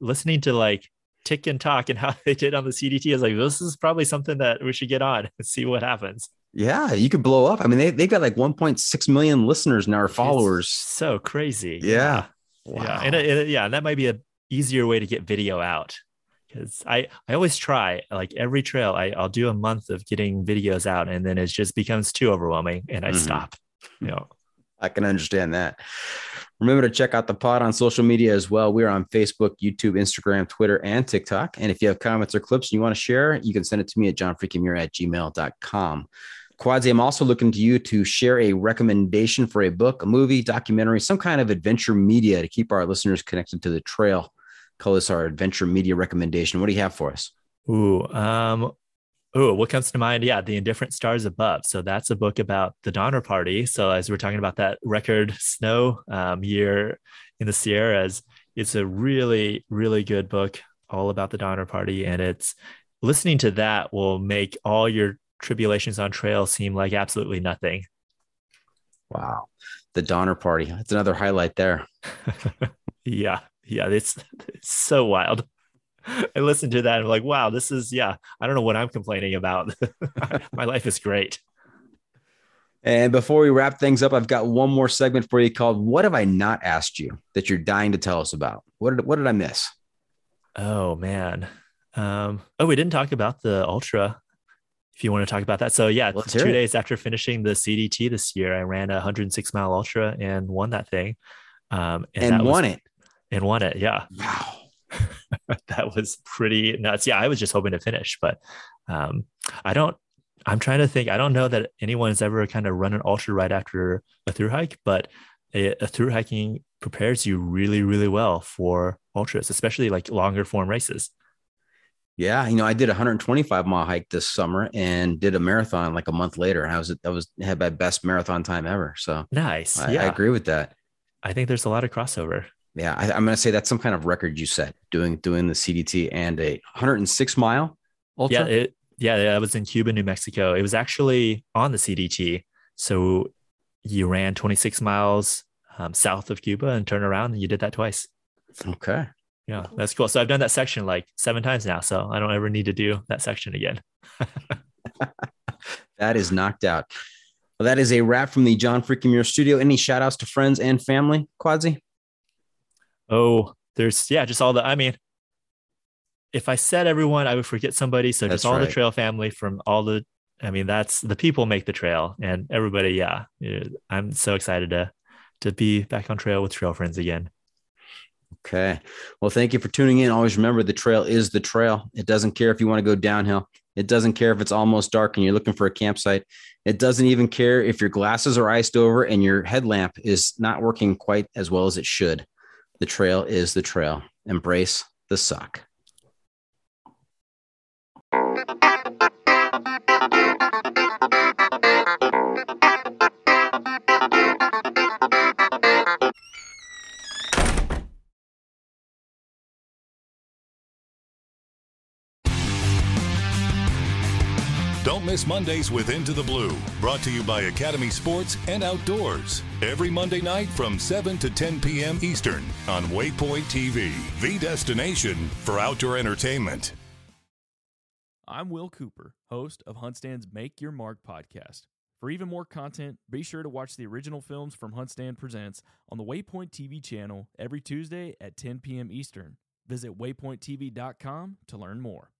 listening to like Tick and Talk and how they did on the CDT. I was like, this is probably something that we should get on and see what happens. Yeah, you could blow up. I mean, they've got like 1.6 million listeners now, or followers. It's so crazy. Yeah. Wow. Yeah. And that might be a easier way to get video out, because I always try, like every trail, I'll do a month of getting videos out, and then it just becomes too overwhelming and I stop. You know, I can understand that. Remember to check out the pod on social media as well. We are on Facebook, YouTube, Instagram, Twitter, and TikTok. And if you have comments or clips and you want to share, you can send it to me at johnfreakinmuir@gmail.com. Quadzi, I'm also looking to you to share a recommendation for a book, a movie, documentary, some kind of adventure media to keep our listeners connected to the trail. Call this our adventure media recommendation. What do you have for us? Ooh, what comes to mind? Yeah, The Indifferent Stars Above. So that's a book about the Donner Party. So as we're talking about that record snow year in the Sierras, it's a really, really good book all about the Donner Party. And it's listening to that will make all your tribulations on trail seem like absolutely nothing. Wow. The Donner Party. That's another highlight there. Yeah. Yeah. It's so wild. I listened to that and I'm like, wow, this is, I don't know what I'm complaining about. My life is great. And before we wrap things up, I've got one more segment for you called What Have I Not Asked You That You're Dying to Tell Us About? What did I miss? Oh, man. We didn't talk about the Ultra, if you want to talk about that. So yeah, 2 days after finishing the CDT this year, I ran a 106-mile Ultra and won that thing. And won it. Yeah. Wow. That was pretty nuts. Yeah, I was just hoping to finish, but I'm trying to think. I don't know that anyone's ever kind of run an ultra right after a through hike, but a through hiking prepares you really, really well for ultras, especially like longer form races. Yeah. You know, I did a 125-mile hike this summer and did a marathon like a month later. I had my best marathon time ever. So nice. I agree with that. I think there's a lot of crossover. Yeah, I'm going to say that's some kind of record you set doing the CDT and a 106-mile ultra. Yeah, I was in Cuba, New Mexico. It was actually on the CDT. So you ran 26 miles south of Cuba and turned around, and you did that twice. Okay. Yeah, that's cool. So I've done that section like 7 times now, so I don't ever need to do that section again. That is knocked out. Well, that is a wrap from the John Freakin' Muir studio. Any shout outs to friends and family, Quadzi? Oh, there's, just all the, I mean, if I said everyone, I would forget somebody. So that's just all right. The trail family from all the, I mean, that's the people make the trail and everybody. Yeah. I'm so excited to be back on trail with trail friends again. Okay. Well, thank you for tuning in. Always remember the trail is the trail. It doesn't care if you want to go downhill. It doesn't care if it's almost dark and you're looking for a campsite. It doesn't even care if your glasses are iced over and your headlamp is not working quite as well as it should. The trail is the trail. Embrace the suck. Don't miss Mondays with Into the Blue, brought to you by Academy Sports and Outdoors. Every Monday night from 7 to 10 p.m. Eastern on Waypoint TV, the destination for outdoor entertainment. I'm Will Cooper, host of HuntStand's Make Your Mark podcast. For even more content, be sure to watch the original films from HuntStand Presents on the Waypoint TV channel every Tuesday at 10 p.m. Eastern. Visit waypointtv.com to learn more.